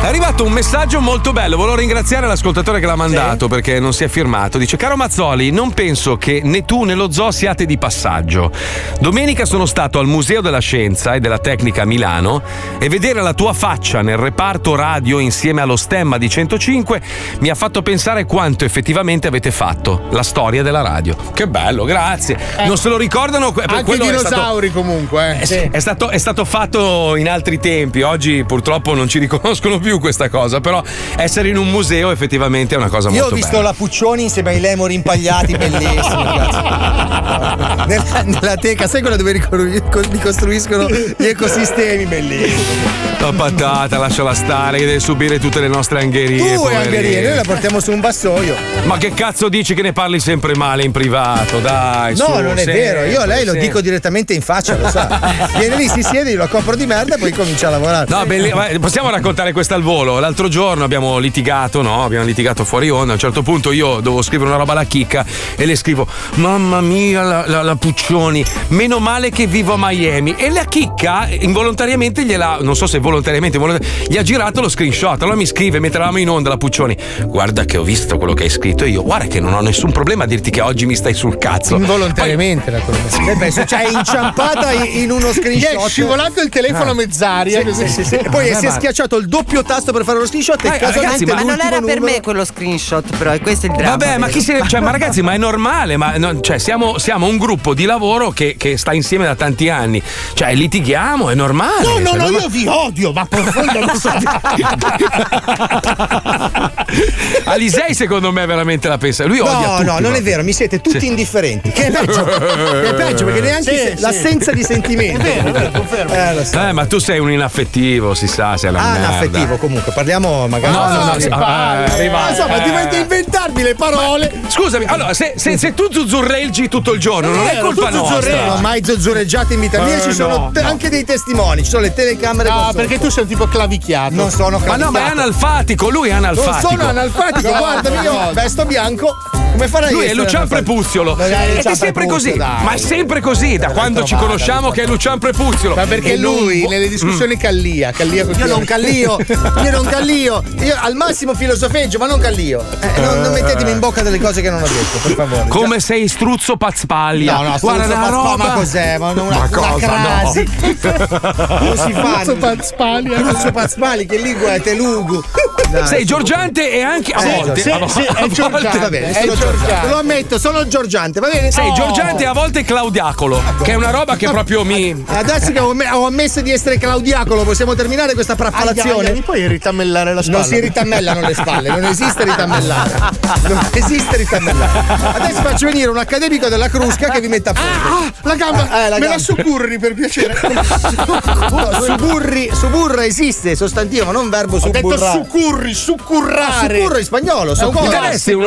È arrivato un messaggio molto bello, volevo ringraziare l'ascoltatore che l'ha mandato perché non si è firmato. Dice: caro Mazzoli, non penso che né tu né lo zoo siate di passaggio. Domenica sono stato al Museo della Scienza e della Tecnica a Milano e vedere la tua faccia nel reparto radio insieme allo stemma di 105 mi ha fatto pensare quanto effettivamente avete fatto la storia della radio. Che bello, grazie. Non se lo ricordano anche i dinosauri, comunque. È stato fatto in altri tempi, oggi purtroppo non ci riconoscono più questa cosa, però essere in un museo effettivamente è una cosa molto bella. Io ho visto la Puccioni insieme ai lemuri impagliati, bellissimo. nella teca, sai quella dove ricostruiscono gli ecosistemi, bellissimo. La patata, lasciala stare, che deve subire tutte le nostre angherie. Noi la portiamo su un vassoio. Ma che cazzo dici che ne parli sempre male in privato? Dai, no, non è vero, io a lei lo dico direttamente in faccia, lo sa. Viene lì, si siede, io lo copro di merda e poi comincia a lavorare. No, possiamo raccontare questa al volo. L'altro giorno abbiamo litigato, no? Abbiamo litigato fuori onda. A un certo punto io dovevo scrivere una roba alla chicca e le scrivo: mamma mia, la Puccioni, meno male che vivo a Miami. E la chicca involontariamente gliela, non so se volontariamente, gli ha girato lo screenshot. Allora mi scrive, mentre eravamo in onda, la Puccioni: guarda che ho visto quello che hai scritto. E io: guarda che non ho nessun problema a dirti che oggi mi stai sul cazzo. Involontariamente. Poi... cioè è inciampata in uno screenshot, è scivolato il telefono a mezz'aria, sì. E poi si è schiacciato il doppio tasto per fare lo screenshot e casualmente, ma non era per me quello screenshot, però, e questo è il dramma. Vabbè, ma chi se ne... cioè, ma ragazzi, ma è normale, ma no, cioè, siamo un gruppo di lavoro che sta insieme da tanti anni, cioè litighiamo, è normale. No, io vi odio, ma profondamente. Alisei secondo me veramente la pensa, lui odia tutti. No, non è vero, mi siete tutti indifferenti, che è peggio, perché neanche l'assenza di sentimento. È vero, confermo. Ma tu sei un inaffettivo, si sa, sei una merda. Inaffettivo, comunque, parliamo magari. Insomma, diventa inventarmi le parole. Ma, scusami, allora, se tu zuzzurreggi tutto il giorno, non è colpa nostra. Non ho mai zuzzurreggiato in vita mia, ci sono anche dei testimoni, ci sono le telecamere. Ah, perché tu sei un tipo clavicchiato. Non sono clavicchiato. Ma no, ma è analfatico, lui è analfatico. Non sono analfatico, guardami, io vesto bianco. Come farai? Lui è Lucian Prepuziolo. Ed è sempre così. Ma è sempre così, da quando ci conosciamo, che è Lucian Prepuziolo. Ma perché lui nelle discussioni callia così. Io non callio. Io al massimo filosofeggio, ma non callio. Non mettetemi in bocca delle cose che non ho detto, per favore. Come sei struzzo Pazzpaglia. No, guarda la roba. Ma cos'è? Ma una crasi. Non si fa. Struzzo Pazzpaglia, che lingua è telugu. Sei Giorgiante e anche a volte. È Giorgiante, va bene. Lo ammetto, sono Giorgiante, va bene? Sei Giorgiante e a volte Claudiacolo, che è una roba che proprio mi... Adesso che ho ammesso di essere Claudiacolo, possiamo terminare questa frappalazione? Mi puoi ritammellare la spalla? Non si ritammellano le spalle, non esiste ritamellare. Adesso faccio venire un accademico della Crusca che vi metta a fuoco. La gamba, la gamba. La suburri, per piacere. Suburra esiste, sostantivo, non verbo suburrare. Ho detto succurrare. Succurro in spagnolo,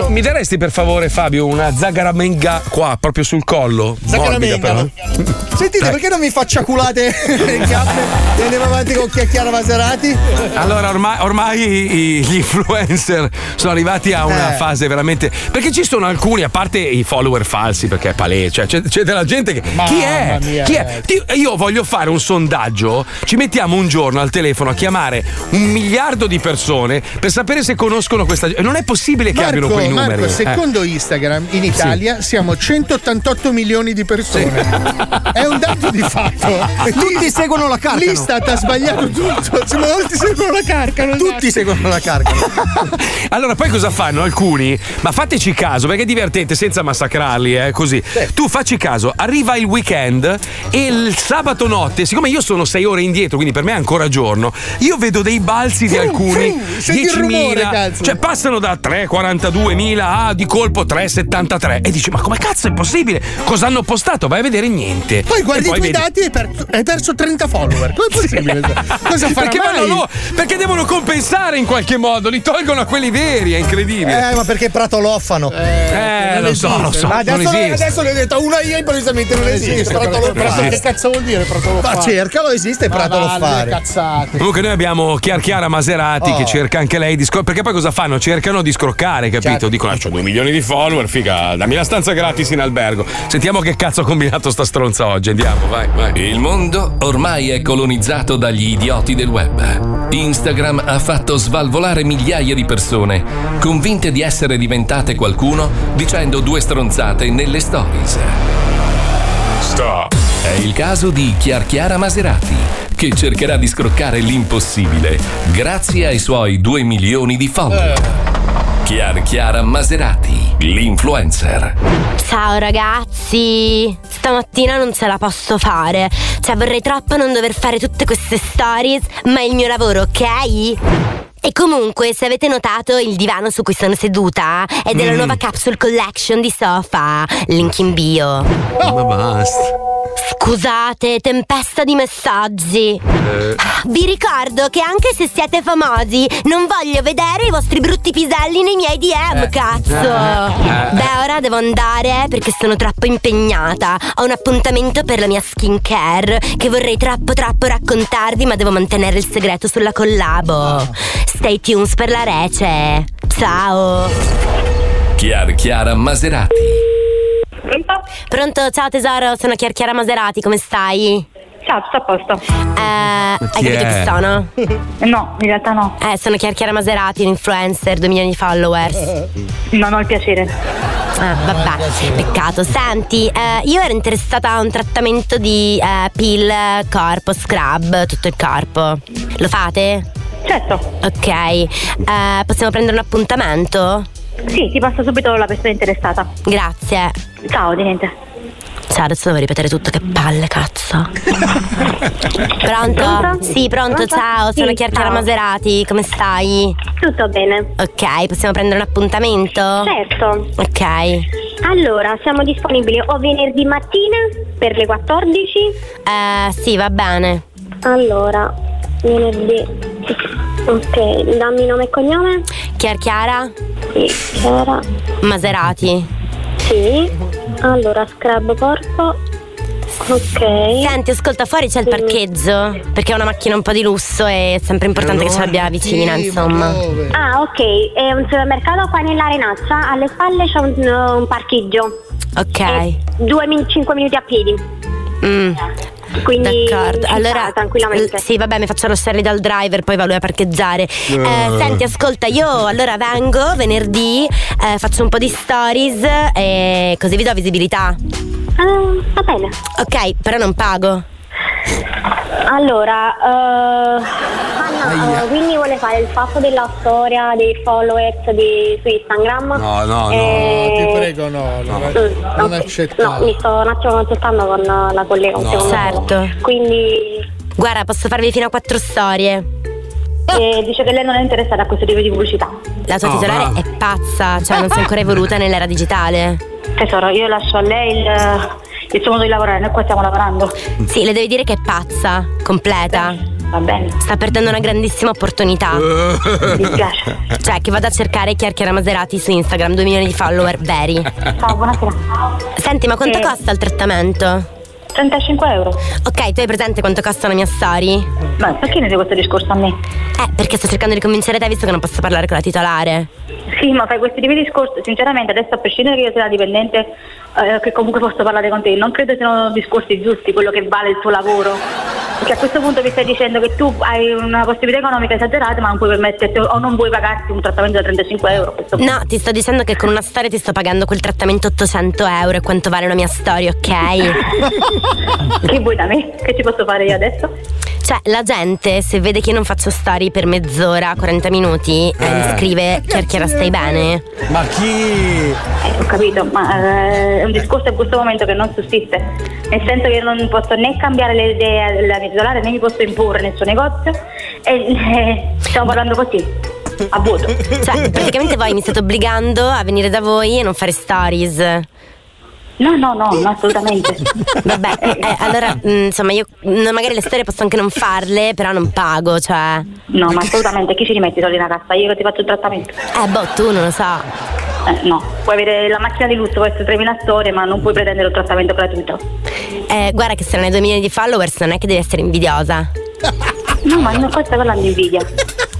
mi daresti per favore, Fabio, una zagaramenga qua, proprio sul collo? Zagaramenga. Sentite, perché non mi faccia culate le chiappe e andiamo avanti con Chiara Maserati? Allora, ormai gli influencer sono arrivati a una fase veramente... Perché ci sono alcuni, a parte i follower falsi, perché è palese, cioè c'è della gente che... Chi è? Io voglio fare un sondaggio, ci mettiamo un giorno al telefono a chiamare 1 miliardo di persone per sapere se conoscono questa... Non è possibile che abbiano quei numeri. Marco, secondo Instagram in Italia siamo 188 milioni di persone. Sì. È un dato di fatto. Tutti seguono la Carcano. L'Istat ha sbagliato tutto. Molti seguono la Carcano. Tutti seguono la Carcano. Allora, poi cosa fanno alcuni? Ma fateci caso, perché è divertente, senza massacrarli, così. Sì. Tu facci caso, arriva il weekend e il sabato notte, siccome io sono 6 ore indietro, quindi per me è ancora giorno, io vedo dei balzi di alcuni. 10.000. Cioè passano da 3.42.000 a di colpo 3.73 e dici: ma come cazzo è possibile? Cosa hanno postato? Vai a vedere, niente. Poi guardi i tuoi dati e hai perso 30 follower. Come è possibile? Cosa farà? Perché devono compensare in qualche modo, li tolgono a quelli veri, è incredibile. Ma perché Pratoloffano? Lo so. Ma adesso l'ho detto una io improvvisamente non esiste. Pratoloffano. Che cazzo vuol dire Pratoloffano? Ma cercalo, esiste Pratoloffare. Comunque noi abbiamo Chiara Maserati che cerca anche lei di perché poi cosa fanno? Cercano di scroccare, capito? Certo. Dicono: c'ho 2 milioni di follower, figa, dammi la stanza gratis in albergo. Sentiamo che cazzo ha combinato sta stronza oggi, andiamo, vai. Il mondo ormai è colonizzato dagli idioti del web. Instagram ha fatto svalvolare migliaia di persone, convinte di essere diventate qualcuno dicendo 2 stronzate nelle stories. Stop. È il caso di Chiara Maserati, che cercherà di scroccare l'impossibile grazie ai suoi 2 milioni di follower. Chiara Maserati, l'influencer. Ciao ragazzi, stamattina non ce la posso fare. Cioè vorrei troppo non dover fare tutte queste stories, ma è il mio lavoro, ok? E comunque, se avete notato, il divano su cui sono seduta è della nuova capsule collection di Sofa. Link in bio. Ma basta. Scusate, tempesta di messaggi. Vi ricordo che anche se siete famosi non voglio vedere i vostri brutti piselli nei miei DM, cazzo. Beh, ora devo andare perché sono troppo impegnata. Ho un appuntamento per la mia skincare che vorrei troppo raccontarvi, ma devo mantenere il segreto sulla collabo. Stay tuned per la rece. Ciao. Chiara Maserati. Pronto? Ciao tesoro, sono Chiara Maserati, come stai? Ciao, tutto a posto. Hai capito chi sono? No, in realtà no. Sono Chiara Maserati, un influencer, 2 milioni di followers. Non ho il piacere. Vabbè, peccato. Senti, io ero interessata a un trattamento di peel, corpo, scrub, tutto il corpo. Lo fate? Certo. Ok, possiamo prendere un appuntamento? Sì, ti passa subito la persona interessata. Grazie. Ciao, di niente. Ciao, adesso devo ripetere tutto, che palle, cazzo. Pronto? Sì, pronto? Ciao, sono Chiara Maserati, come stai? Tutto bene. Ok, possiamo prendere un appuntamento? Certo. Ok. Allora, siamo disponibili o venerdì mattina per le 14? Sì, va bene. Allora, venerdì. Ok, dammi nome e cognome. Chiara? Sì, Chiara Maserati. Sì. Allora, scrub corpo. Ok. Senti, ascolta, fuori c'è il parcheggio, perché è una macchina un po' di lusso e è sempre importante che ce l'abbia vicina, insomma. Ah, ok, è un supermercato qua nell'Arenaccia. Alle spalle c'è un parcheggio. Ok. 5 minuti a piedi. Quindi d'accordo, allora tranquillamente. Sì, vabbè, mi faccio lasciare dal driver, poi va lui a parcheggiare. Senti, ascolta, io allora vengo venerdì, faccio un po' di stories e così vi do visibilità. Va bene. Ok, però non pago. Allora, Anna, quindi vuole fare il fatto della storia dei followers su Instagram? No, ti prego, no. Non accetto. No, mi sto un attimo consultando con la collega. No. Certo. Quindi, guarda, posso farvi fino a 4 storie. E dice che lei non è interessata a questo tipo di pubblicità. La tua titolare è pazza, cioè non si è ancora evoluta nell'era digitale. Tesoro, io lascio a lei il suo modo di lavorare, noi qua stiamo lavorando. Sì, le devi dire che è pazza, completa. Va bene. Sta perdendo una grandissima opportunità. Mi dispiace. Cioè, che vado a cercare Chiara Maserati su Instagram, 2 milioni di follower, veri. Ciao, buonasera. Senti, ma quanto costa il trattamento? 35 euro. Ok, tu hai presente quanto costa la mia story? Ma perché ne devo questo discorso a me? Perché sto cercando di convincere te, visto che non posso parlare con la titolare. Sì, ma fai questi tipi di discorsi, sinceramente, adesso a prescindere che io sia la dipendente, che comunque posso parlare con te, non credo siano discorsi giusti quello che vale il tuo lavoro. Perché a questo punto mi stai dicendo che tu hai una possibilità economica esagerata, ma non puoi permetterti o non vuoi pagarti un trattamento da 35 euro. No, ti sto dicendo che con una storia ti sto pagando quel trattamento 800 euro, e quanto vale una mia storia, ok? Che vuoi da me? Che ci posso fare io adesso? Cioè, la gente, se vede che io non faccio story per mezz'ora, 40 minuti, mi scrive: Chiara, stai bene? Ma chi? Ho capito, ma è un discorso in questo momento che non sussiste. Nel senso che io non posso né cambiare le idee della mia titolare, né mi posso imporre nel suo negozio. E stiamo parlando così, a vuoto. Cioè, praticamente voi mi state obbligando a venire da voi e non fare stories. No, assolutamente. Vabbè, allora, insomma, io magari le storie posso anche non farle, però non pago, cioè. No, ma assolutamente, chi ci rimetti i soldi in una cassa? Io ti faccio il trattamento. Tu non lo so. No, puoi avere la macchina di lusso, puoi essere 3.000 storie, ma non puoi pretendere un trattamento gratuito. Guarda che se non hai 2 milioni di followers non è che devi essere invidiosa. No, ma non questa cosa mi invidia.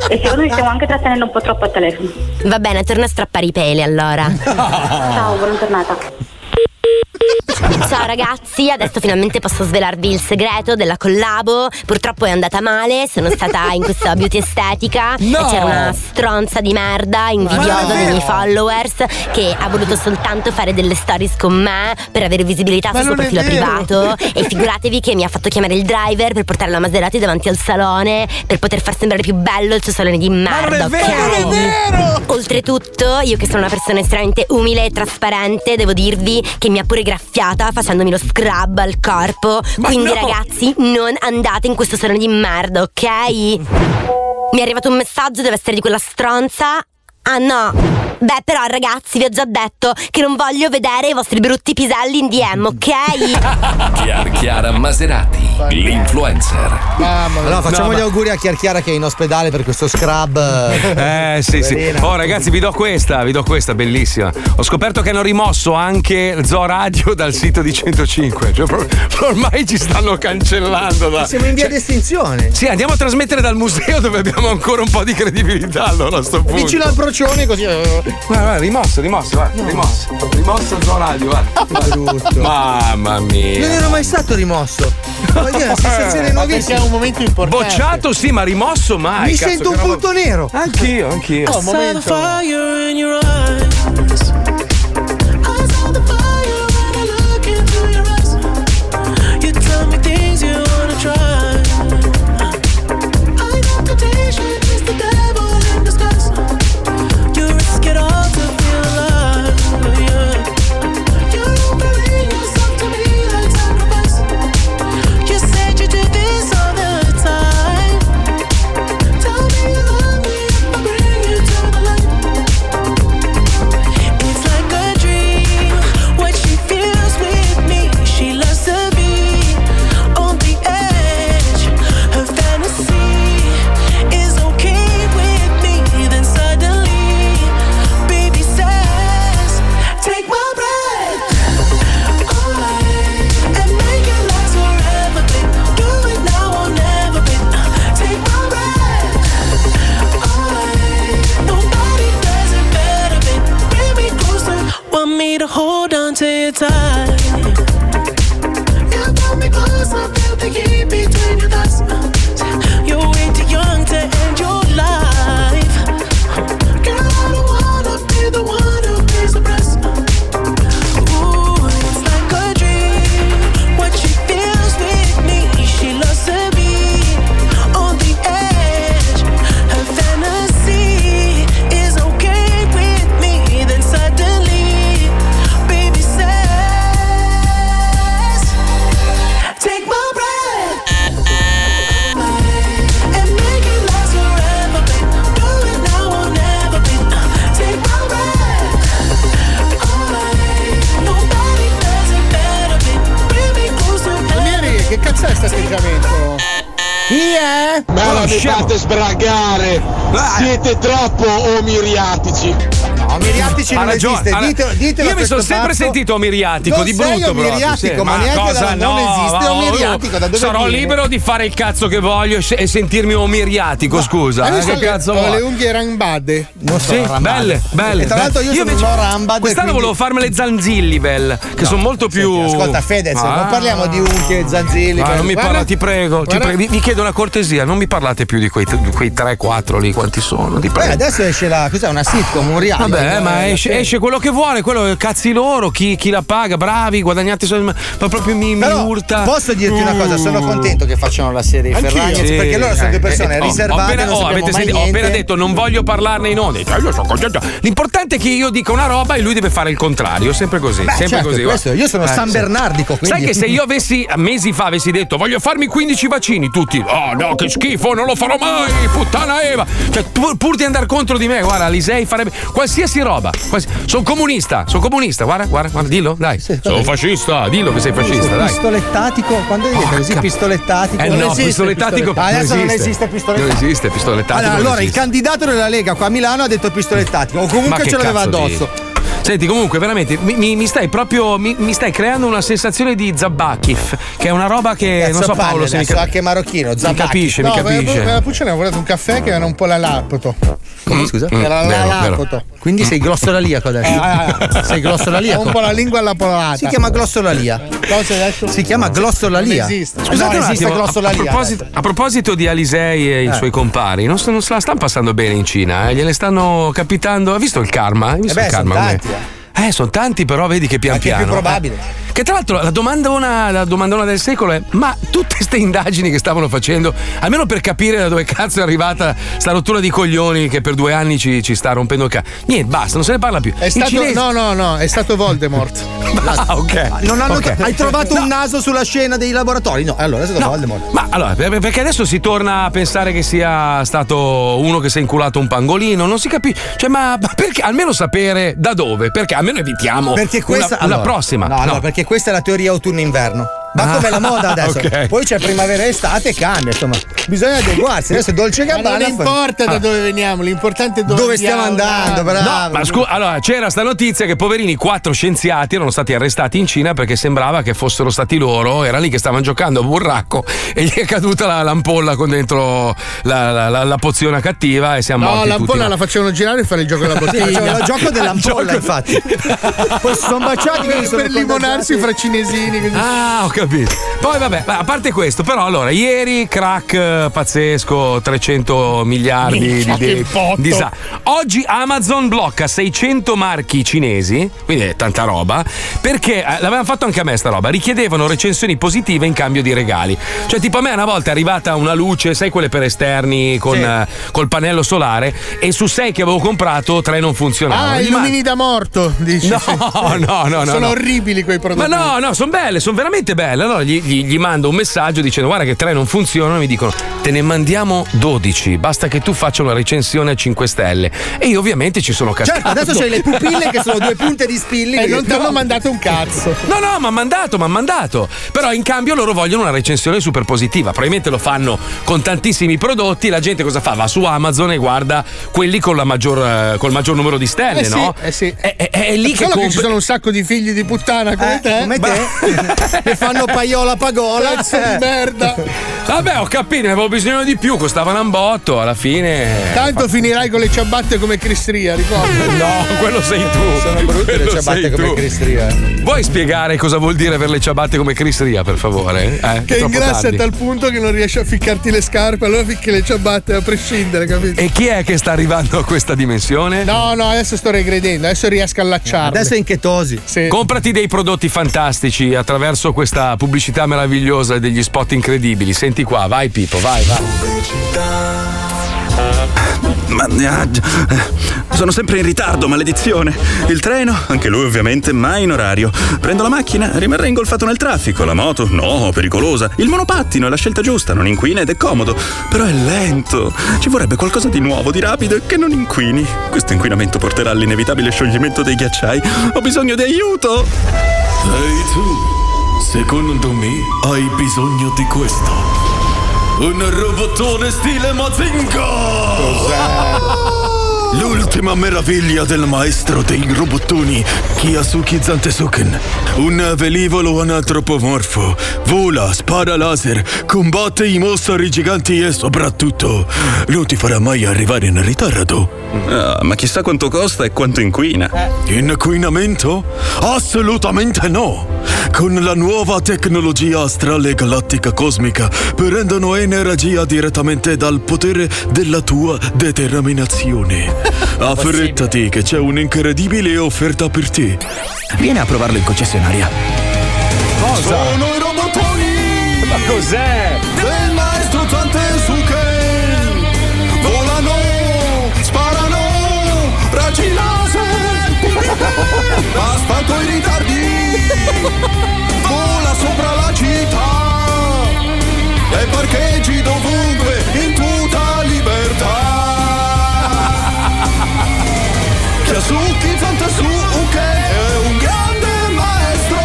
E secondo me stiamo anche trattenendo un po' troppo al telefono. Va bene, torna a strappare i peli allora. Ciao, buona giornata. Ciao ragazzi, adesso finalmente posso svelarvi il segreto della collabo. Purtroppo è andata male, sono stata in questa beauty estetica e c'era una stronza di merda invidiosa dei miei followers che ha voluto soltanto fare delle stories con me per avere visibilità sul suo profilo privato, e figuratevi che mi ha fatto chiamare il driver per portare la Maserati davanti al salone per poter far sembrare più bello il suo salone di merda. È vero. Oltretutto, io che sono una persona estremamente umile e trasparente, devo dirvi che mi ha pure graffiata facendomi lo scrub al corpo. Quindi ragazzi, non andate in questo salone di merda, ok? Mi è arrivato un messaggio, deve essere di quella stronza. Ah no, beh però ragazzi vi ho già detto che non voglio vedere i vostri brutti piselli in DM, ok? Chiara Maserati, l'influencer. Allora facciamo gli auguri a Chiara che è in ospedale per questo scrub. Sì sì. Oh ragazzi vi do questa bellissima. Ho scoperto che hanno rimosso anche Zoo Radio dal sito di 105, cioè, ormai ci stanno cancellando siamo in via di estinzione. Sì, andiamo a trasmettere dal museo dove abbiamo ancora un po' di credibilità, allora a sto punto. Vicino al procione così. Guarda, rimosso il suo radio, guarda. Mamma mia, non era mai stato rimosso. Una sensazione nuovissima. È un momento importante. Bocciato sì, ma rimosso mai. Mi cazzo, sento un punto nero. Anch'io. Oh, momento. Sbragare, siete troppo omiriatici. Omiriatici non esiste. Ditelo io mi sono sempre sentito omiriatico, non di brutto proprio. Sì. Ma neanche cosa no, non esiste omiriatico. Da dove sarò viene? Libero di fare il cazzo che voglio e sentirmi omiriatico. Ma, scusa, che cazzo vuoi? Ho le unghie rambade. Non so, sì, belle. E tra l'altro io sono rambade. Quest'anno volevo farmi le zanzillibel, che sono molto più. Ascolta Fedez, non parliamo di unghie, zanzillibel. Non mi parla, ti prego, vi chiedo una cortesia, non mi parlate più di quei 3-4 lì, quanti sono? Adesso esce questa è una sitcom, un reality. Vabbè, ma esce quello che vuole, quello cazzi loro, chi la paga, bravi, guadagnate soldi, ma proprio mi urta. Posso dirti una cosa, sono contento che facciano la serie Ferragni, sì, perché loro sono due persone riservate. Ho appena detto non voglio parlarne in onda. Io sono contento. L'importante è che io dica una roba e lui deve fare il contrario, sempre così. Beh, sempre certo, così. Questo, io sono San Bernardico. Quindi. Sai che se io mesi fa avessi detto voglio farmi 15 vaccini, tutti. Oh no, che schifo, non lo farò mai, puttana Eva. Cioè, pur di andare contro di me, guarda, Lisei farebbe qualsiasi roba. Sono comunista, guarda, dillo, dai. Sì, sono fascista, dillo che sei fascista, dai. Pistolettatico, quando vedete così pistolettatico. No, pistolettatico. Adesso non esiste pistolettatico. Non esiste pistolettatico. Allora, il candidato della Lega qua a Milano ha detto pistolettatico, o comunque ce l'aveva addosso. Senti, comunque, veramente mi stai creando una sensazione di Zabakif, che è una roba che non so, Paolo, se mi anche marocchino, Zabakif. Mi capisce. La Puccioni ha volato un caffè che era un po' la Lapoto. Come scusa? Era la Lapoto. Quindi sei glossolalia adesso. Sei glossolalia. Un po' la lingua alla polata. Si chiama glossolalia. Si chiama glossolalia. Scusate, non esiste glossolalia. A proposito di Alisei e i suoi compari, non se la stanno passando bene in Cina, gliene stanno capitando. Ha visto il karma? Hai visto il karma? Grazie. Sono tanti, però vedi che pian piano. È più probabile. Che tra l'altro la domandona del secolo è: ma tutte ste indagini che stavano facendo, almeno per capire da dove cazzo è arrivata sta rottura di coglioni che per 2 anni ci sta rompendo il cazzo. Niente, basta, non se ne parla più. È stato, no, è stato Voldemort. Ah, ok. Non hanno Hai trovato un naso sulla scena dei laboratori? No, allora è stato Voldemort. Ma allora, perché adesso si torna a pensare che sia stato uno che si è inculato un pangolino? Non si capisce. Cioè, ma perché almeno sapere da dove? Perché almeno evitiamo una prossima. No, perché questa è la teoria autunno-inverno. Ma come la moda adesso? Okay. Poi c'è primavera e estate, cambia, insomma. Bisogna adeguarsi. Adesso è Dolce Gabbana. Non importa da dove veniamo, l'importante è dove stiamo andando. Bravo. No, ma allora c'era sta notizia che poverini 4 scienziati erano stati arrestati in Cina perché sembrava che fossero stati loro. Era lì che stavano giocando a burracco e gli è caduta l'ampolla con dentro la pozione cattiva e siamo morti. No, l'ampolla la facevano girare e fare il gioco della bottiglia. Il gioco dell'ampolla, infatti. Poi sono baciati per limonarsi fra cinesini. Quindi... Ah, ok. Capito. Poi vabbè, a parte questo, però allora ieri crack pazzesco, 300 miliardi di oggi Amazon blocca 600 marchi cinesi, quindi è tanta roba, perché l'avevano fatto anche a me sta roba, richiedevano recensioni positive in cambio di regali. Cioè tipo a me una volta è arrivata una luce, sai quelle per esterni col pannello solare, e su 6 che avevo comprato 3 non funzionavano. Ah, i lumini da morto, dici? No. Sono orribili quei prodotti. Ma no, sono belle, sono veramente belle. Allora gli mando un messaggio dicendo: guarda che 3 non funzionano, e mi dicono: te ne mandiamo 12, basta che tu faccia una recensione a 5 stelle. E io ovviamente ci sono cascato. Certo, adesso c'hai le pupille che sono 2 punte di spilli e non ti hanno mandato un cazzo. No, m'ha mandato. Però in cambio loro vogliono una recensione super positiva. Probabilmente lo fanno con tantissimi prodotti. La gente cosa fa? Va su Amazon e guarda quelli con la col maggior numero di stelle, no? Sì. È lì che ci sono un sacco di figli di puttana come te. Fanno paiola pagola, pezzo di merda. Vabbè, ho capito, ne avevo bisogno di più, costavano un botto, alla fine. Tanto finirai con le ciabatte come Cristria, ricordo. No, quello sei tu. Sono brutte le ciabatte come Cristria. Vuoi spiegare cosa vuol dire avere le ciabatte come Cristria, per favore? Che ingrassa a tal punto che non riesci a ficcarti le scarpe, allora ficchi le ciabatte a prescindere, capito? E chi è che sta arrivando a questa dimensione? No, adesso sto regredendo, adesso riesco a allacciarle. Adesso è in chetosi. Sì. Comprati dei prodotti fantastici attraverso questa pubblicità meravigliosa, degli spot incredibili. Senti qua, vai Pippo, vai. Mannaggia, sono sempre in ritardo, maledizione. Il treno, anche lui ovviamente, mai in orario. Prendo la macchina, rimarrei ingolfato nel traffico. La moto, no, pericolosa. Il monopattino è la scelta giusta, non inquina ed è comodo. Però è lento, ci vorrebbe qualcosa di nuovo, di rapido e che non inquini. Questo inquinamento porterà all'inevitabile scioglimento dei ghiacciai. Ho bisogno di aiuto. Sei tu. Secondo me hai bisogno di questo. Un robotone stile Mazinga! Cos'è? L'ultima meraviglia del maestro dei robottoni, Kiyasuke Zantesuken. Un velivolo antropomorfo. Vola, spara laser, combatte i mostri giganti e soprattutto non ti farà mai arrivare in ritardo. Ma chissà quanto costa e quanto inquina. Inquinamento? Assolutamente no! Con la nuova tecnologia astrale galattica cosmica prendono energia direttamente dal potere della tua determinazione. Affrettati che c'è un'incredibile offerta per te. Vieni a provarlo in concessionaria. Cosa? Sono i robotoni! Ma cos'è? Del maestro Zantesuken! Volano! Sparano! Raggi laser! Asfalto i ritardi! Vola sopra la città e parcheggi dovunque in tutta libertà. Kiyasuke Zantesuken è un grande maestro,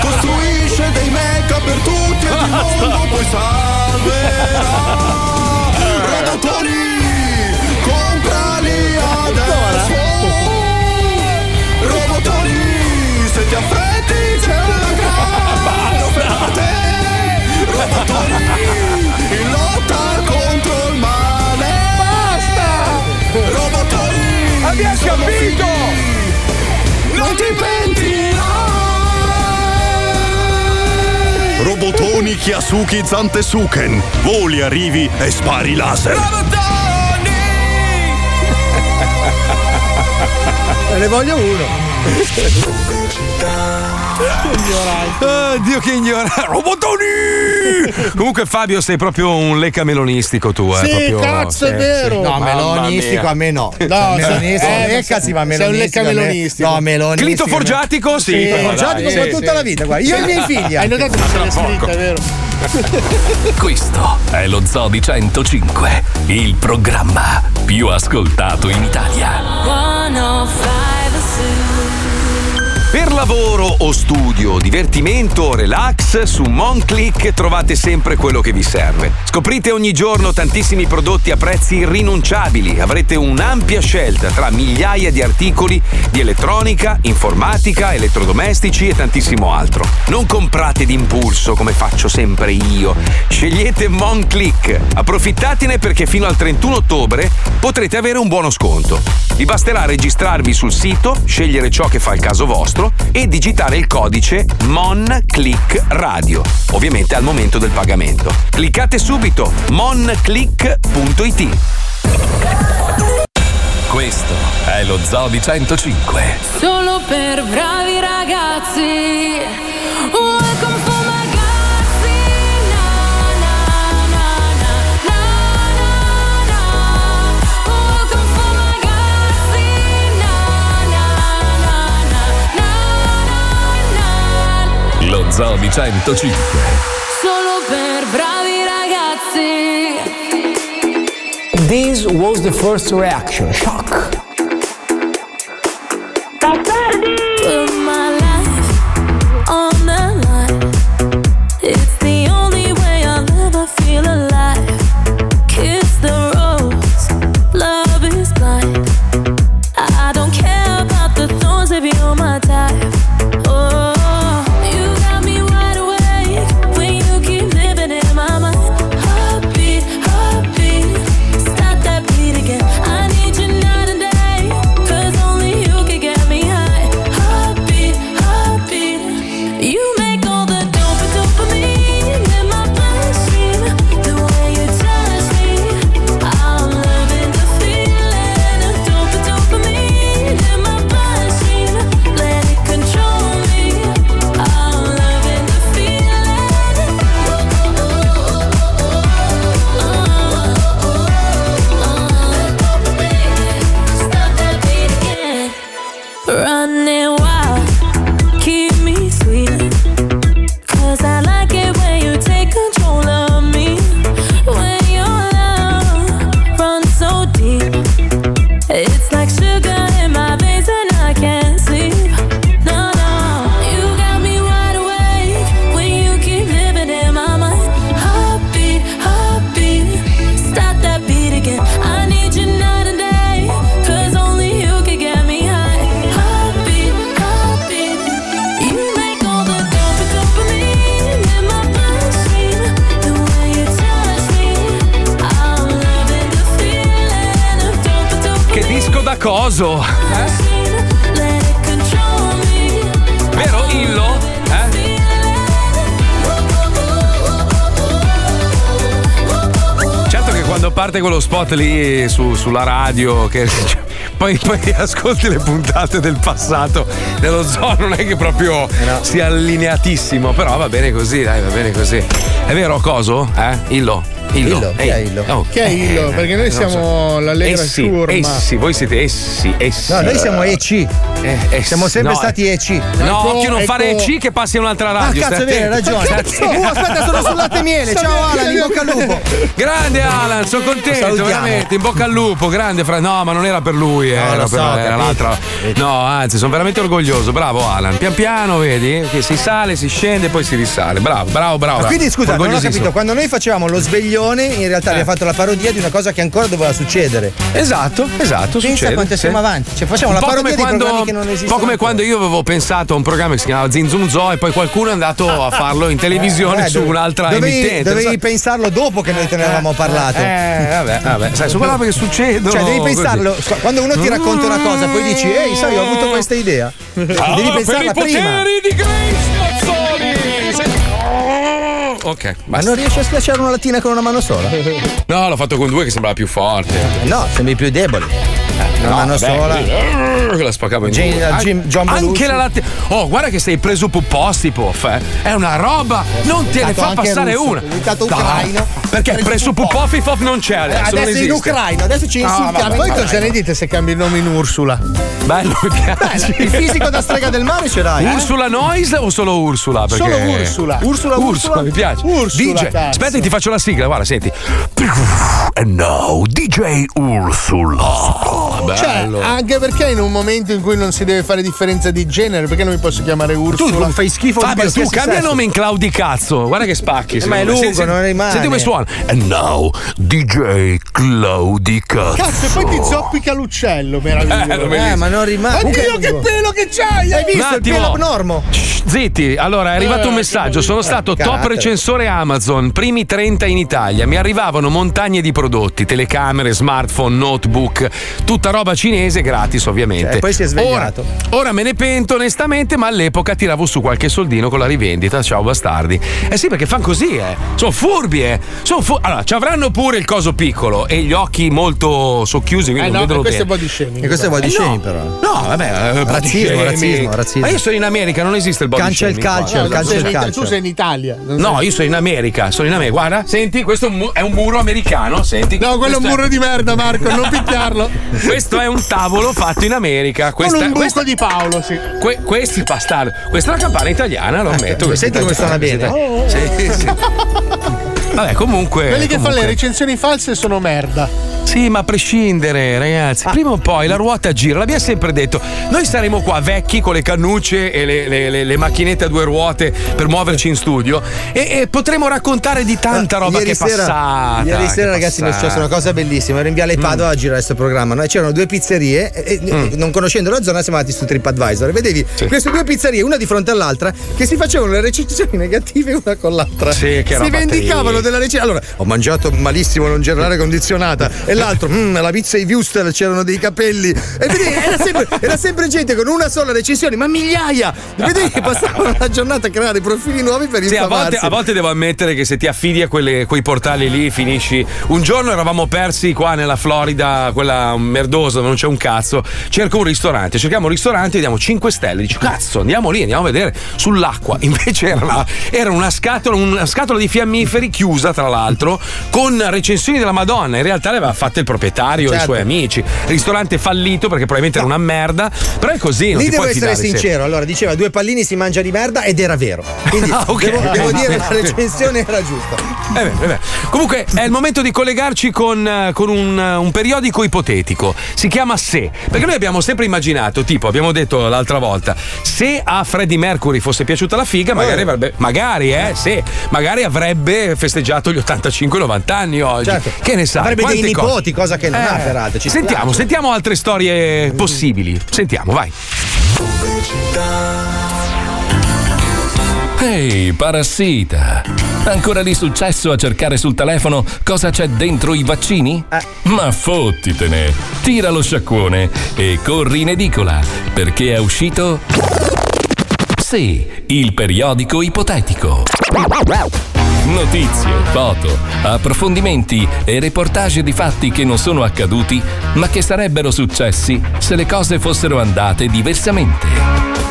costruisce dei mecha per tutti e il mondo poi salverà. Robottoni, comprali adesso. Robottoni, se ti affretti c'è una grande offerta per te. Robottoni, in lotta contro il male. Basta! Robottoni, abbiamo capito! Non ti pentirai! Robottoni Kiyasuke Zantesuken. Voli, arrivi e spari laser. Robottoni! Ne voglio uno. Dio che ignorante, Robotoni! Comunque Fabio sei proprio un leccamelonistico tu, eh? Sì, proprio, cazzo, è vero. No, melonistico a me no. No, sì, ma sei un leccamelonistico. No, meloni. Clito forgiatico, sì. Forgiatico per tutta la vita, guarda. Io e i miei figli. Hai notato che c'è scritta, è vero? Questo è lo Zoo di 105, il programma più ascoltato in Italia. Per lavoro o studio, divertimento o relax, su MonClick trovate sempre quello che vi serve. Scoprite ogni giorno tantissimi prodotti a prezzi irrinunciabili. Avrete un'ampia scelta tra migliaia di articoli di elettronica, informatica, elettrodomestici e tantissimo altro. Non comprate d'impulso come faccio sempre io. Scegliete MonClick. Approfittatene perché fino al 31 ottobre potrete avere un buono sconto. Vi basterà registrarvi sul sito, scegliere ciò che fa il caso vostro e digitare il codice MonClickRadio, ovviamente al momento del pagamento. Cliccate subito monclick.it. Questo è lo Zoo di 105. Solo per bravi ragazzi. Lo Zoo di 105. Solo per bravi ragazzi. This was the first reaction. Shock. Bastardi! Put my life on the line. It's the only way I'll ever feel alive. Kiss the rose. Love is blind. I don't care about the thorns if you're my type. Oh. Coso, vero Illo? Certo che quando parte quello spot lì sulla radio che poi ascolti le puntate del passato dello Zoo, non è che proprio sia allineatissimo, però va bene così, dai, va bene così. È vero Coso? Illo? Illo. Chi è Illo? Oh. Chi è Illo? Perché noi siamo l'allegra sciurma. Essi, voi siete essi. No, noi siamo EC. Siamo sempre stati EC. No, occhio non fare EC che passi a un'altra radio. Ma cazzo, hai ragione. Aspetta, sono sul latte e miele. Ciao Alan, in bocca al lupo. Grande Alan, sono contento, veramente, in bocca al lupo, grande fra. No, ma non era per lui, era l'altra. No, anzi, sono veramente orgoglioso. Bravo Alan. Pian piano, vedi? Che si sale, si scende, poi si risale. Bravo. Ma quindi scusa, non ho capito, quando noi facevamo lo sveglio in realtà abbiamo fatto la parodia di una cosa che ancora doveva succedere. Esatto. Pensa succede, quanto siamo avanti, cioè facciamo la parodia di programmi che non esistono. Un po' come ancora. Quando io avevo pensato a un programma che si chiamava Zinzum Zoo e poi qualcuno è andato a farlo in televisione un'altra emittente. Dovevi pensarlo dopo che noi te ne avevamo parlato. Vabbè. Sai, su quello che succede. Cioè devi pensarlo, quando uno ti racconta una cosa poi dici "Ehi, sai, ho avuto questa idea". Devi pensarla per prima. I poteri di Grace Mazzoli. Ok, ma non riesci a schiacciare una lattina con una mano sola? No, l'ho fatto con due che sembrava più forte. No, sembri più debole. mano sola. Che la spaccavo in due. Anche la latte. Oh, guarda che sei preso Pupostipoff, È una roba, non te ne fa passare una. Perché preso Pupofifoff non c'è adesso. Adesso in Ucraina, adesso ci insultiamo. Poi cosa ne dite se cambi il nome in Ursula? Bello, cazzo. Il fisico da strega del mare ce l'hai. Ursula Noise o solo Ursula? Solo Ursula. Ursula, mi piace. DJ, aspetta, ti faccio la sigla, guarda, senti. And now DJ Ursula. Bello. Cioè, anche perché in un momento in cui non si deve fare differenza di genere, perché non mi posso chiamare Ursula? Tu non fai schifo. Fabio, tu cambia nome in Claudi cazzo. Guarda che spacchi. Ma è lungo, non rimane. Senti come suona. And now DJ Claudi cazzo. Cazzo, e poi ti zoppica l'uccello, meraviglioso. Ma non rimane. Oddio, che pelo che c'hai! Hai visto il pelo abnormo? Zitti, allora è arrivato un messaggio. Sono stato top recensore Amazon, primi 30 in Italia. Mi arrivavano montagne di prodotti, telecamere, smartphone, notebook, tutta roba cinese gratis ovviamente. Cioè, poi si è svegliato. Ora me ne pento onestamente, ma all'epoca tiravo su qualche soldino con la rivendita. Ciao bastardi. Eh sì, perché fan così, sono furbi, Allora, ci avranno pure il coso piccolo e gli occhi molto socchiusi, quindi non vedono bene. Questo è body shaming, però. No, vabbè, razzismo. Ma io sono in America, non esiste il body shaming. Cancia il calcio. Tu sei in Italia. No, io sono in America, Guarda, senti, questo è un muro americano, senti. No, quello è un muro di merda, Marco, non picchiarlo. Questo è un tavolo fatto in America. Con un buco di Paolo, sì. Questi bastardi. Questa è una campana italiana, lo ammetto. Senti come suona bene. Sì. Vabbè, comunque. Quelli che fanno le recensioni false sono merda. Sì, ma a prescindere, ragazzi, prima o poi la ruota gira, l'abbiamo sempre detto. Noi saremo qua vecchi con le cannucce e le macchinette a due ruote per muoverci in studio e potremo raccontare di tanta roba che è passata. Ieri sera, ragazzi, mi è successa una cosa bellissima. Ero in Viale Padova a girare questo programma. Noi c'erano due pizzerie e non conoscendo la zona siamo andati su TripAdvisor e vedevi queste due pizzerie, una di fronte all'altra, che si facevano le recensioni negative una con l'altra. Sì, che roba. Si vendicavano della recensione. Allora, ho mangiato malissimo, non c'era l'aria condizionata. E l'altro, la pizza di Wüster, c'erano dei capelli. E vedi, era sempre gente con una sola recensione, ma migliaia. Vedi che passavano la giornata a creare profili nuovi per infamarsi. A volte devo ammettere che se ti affidi a quei portali lì finisci. Un giorno eravamo persi qua nella Florida, quella merdosa, non c'è un cazzo. Cerchiamo un ristorante, diamo 5 stelle. Dici, cazzo, andiamo lì, andiamo a vedere sull'acqua. Invece era una scatola di fiammiferi chiusa, tra l'altro, con recensioni della Madonna. In realtà aveva fatto il proprietario, certo, e i suoi amici. Ristorante fallito perché probabilmente era una merda, però è così. Non lì devo essere sincero, sempre. Allora diceva 2 pallini si mangia di merda ed era vero, quindi devo dire la recensione era giusta. Comunque è il momento di collegarci con un periodico ipotetico, si chiama Se, perché noi abbiamo sempre immaginato, tipo abbiamo detto l'altra volta, se a Freddie Mercury fosse piaciuta la figa magari avrebbe festeggiato gli 85-90 anni oggi, certo, che ne sa, avrebbe dei nipoti, cosa che non ha peraltro. Sentiamo altre storie possibili. Sentiamo, vai. Ehi, parassita, ancora di successo a cercare sul telefono cosa c'è dentro i vaccini? Ma fottitene, tira lo sciacquone e corri in edicola, perché è uscito Sì, il periodico ipotetico. Notizie, foto, approfondimenti e reportage di fatti che non sono accaduti, ma che sarebbero successi se le cose fossero andate diversamente.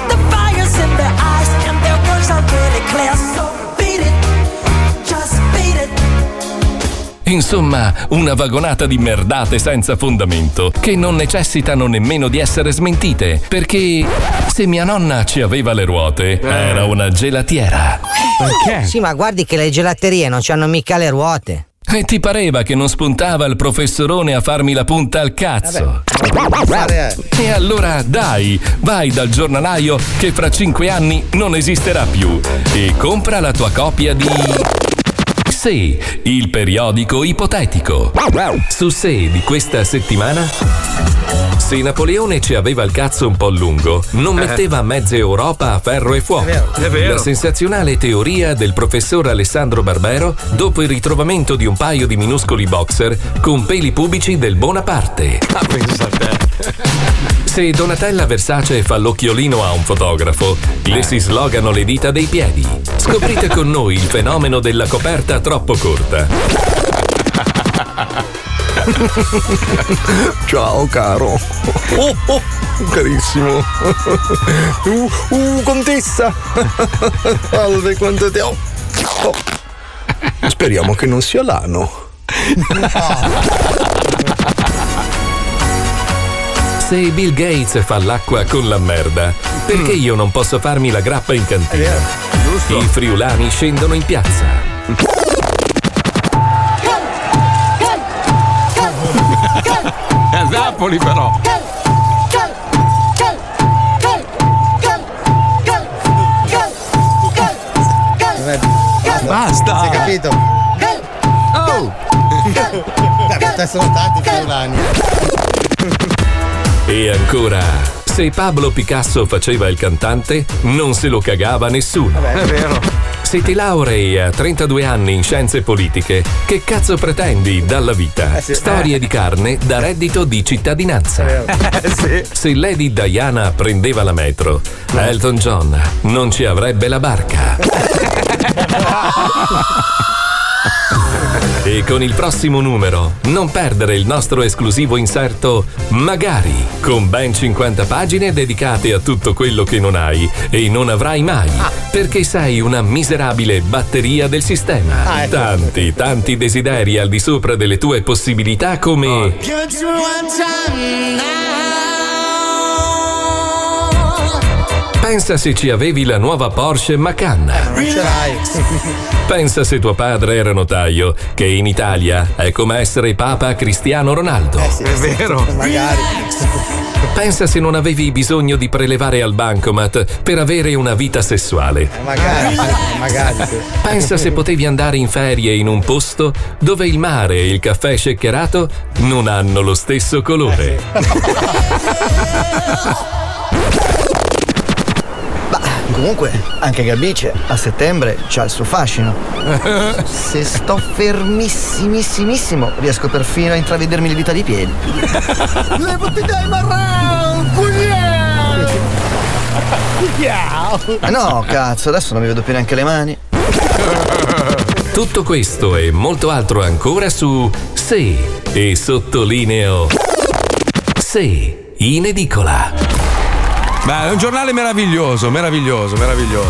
Insomma, una vagonata di merdate senza fondamento che non necessitano nemmeno di essere smentite, perché se mia nonna ci aveva le ruote era una gelatiera. Perché? Sì, ma guardi che le gelaterie non c'hanno mica le ruote. E ti pareva che non spuntava il professorone a farmi la punta al cazzo? E allora dai, vai dal giornalaio che fra 5 anni non esisterà più e compra la tua copia di Sì, il periodico ipotetico. Su Sé di questa settimana: se Napoleone ci aveva il cazzo un po' lungo, non metteva mezza Europa a ferro e fuoco. È vero. La sensazionale teoria del professor Alessandro Barbero dopo il ritrovamento di un paio di minuscoli boxer con peli pubici del Bonaparte. Ah, pensa a te. Se Donatella Versace fa l'occhiolino a un fotografo, le si slogano le dita dei piedi. Scoprite con noi il fenomeno della coperta troppo corta. Ciao caro. Oh, oh, carissimo. Contessa. Salve, quanto te ho. Oh. Speriamo che non sia l'ano. Se Bill Gates fa l'acqua con la merda, perché io non posso farmi la grappa in cantina? I friulani scendono in piazza. A Napoli però. Basta! Hai capito? Oh! Sono tanti friulani. E ancora, se Pablo Picasso faceva il cantante, non se lo cagava nessuno. Vabbè, è vero. Se ti laurei a 32 anni in scienze politiche, che cazzo pretendi dalla vita? Sì. Storie di carne da reddito di cittadinanza. Sì. Se Lady Diana prendeva la metro, Elton John non ci avrebbe la barca. E con il prossimo numero non perdere il nostro esclusivo inserto Magari, con ben 50 pagine dedicate a tutto quello che non hai e non avrai mai, perché sei una miserabile batteria del sistema. Tanti, tanti desideri al di sopra delle tue possibilità, come pensa se ci avevi la nuova Porsche Macan. Pensa se tuo padre era notaio, che in Italia è come essere Papa Cristiano Ronaldo. Sì, è vero. Magari. Pensa se non avevi bisogno di prelevare al bancomat per avere una vita sessuale. Magari. Magari. Pensa se potevi andare in ferie in un posto dove il mare e il caffè shakerato non hanno lo stesso colore. Sì. Comunque, anche Gabice a settembre c'ha il suo fascino. Se sto fermissimissimo, riesco perfino a intravedermi le dita di piedi. Levati dai marrao, cugliao! No, cazzo, adesso non mi vedo più neanche le mani. Tutto questo e molto altro ancora su Sì, e sottolineo Sì, in edicola. Ma è un giornale meraviglioso.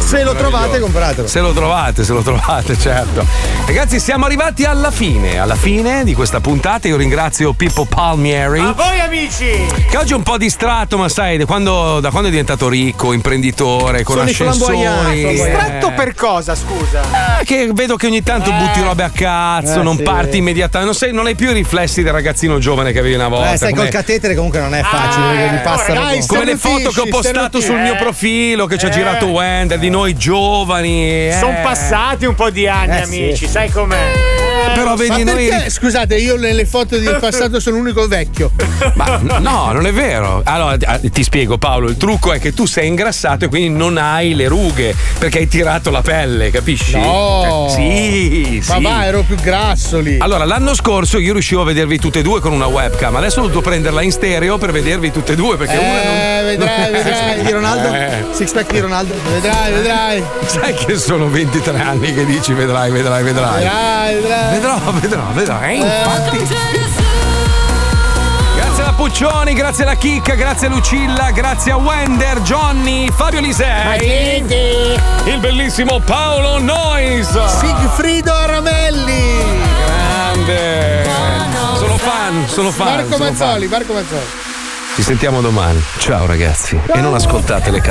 Se lo trovate, compratelo. Se lo trovate, certo. Ragazzi, siamo arrivati alla fine di questa puntata. Io ringrazio Pippo Palmieri. A voi amici! Che oggi è un po' distratto, ma sai, da quando è diventato ricco, imprenditore, con ascensori. Distratto per cosa, scusa? Che vedo che ogni tanto butti robe a cazzo, non sì. Parti immediatamente, non hai più i riflessi del ragazzino giovane che avevi una volta. Sai, col catetere comunque non è facile, perché mi passano. Ragazzi, come le foto che ho postato sul mio profilo che ci ha girato Wender di noi giovani. Sono passati un po' di anni, amici, sì. Sai com'è? Però vedi, ma perché, noi. Scusate, io nelle foto del passato sono l'unico vecchio. Ma no, non è vero. Allora, ti spiego, Paolo. Il trucco è che tu sei ingrassato e quindi non hai le rughe perché hai tirato la pelle, capisci? No. Sì. Ma va, ero più grasso lì. Allora, l'anno scorso io riuscivo a vedervi tutte e due con una webcam. Adesso ho dovuto prenderla in stereo per vedervi tutte e due perché una non. Vedrai di Ronaldo. Six pack di Ronaldo. Vedrai. Sai che sono 23 anni che dici vedrai. Vedrò. Infatti. Grazie alla Puccioni, grazie alla Chicca, grazie a Lucilla, grazie a Wender, Johnny, Fabio Lisei, il bellissimo Paolo Noise, Sigfrido Ramelli. Grande. Sono fan. Marco Manzoli. Ci sentiamo domani. Ciao ragazzi. E non ascoltate le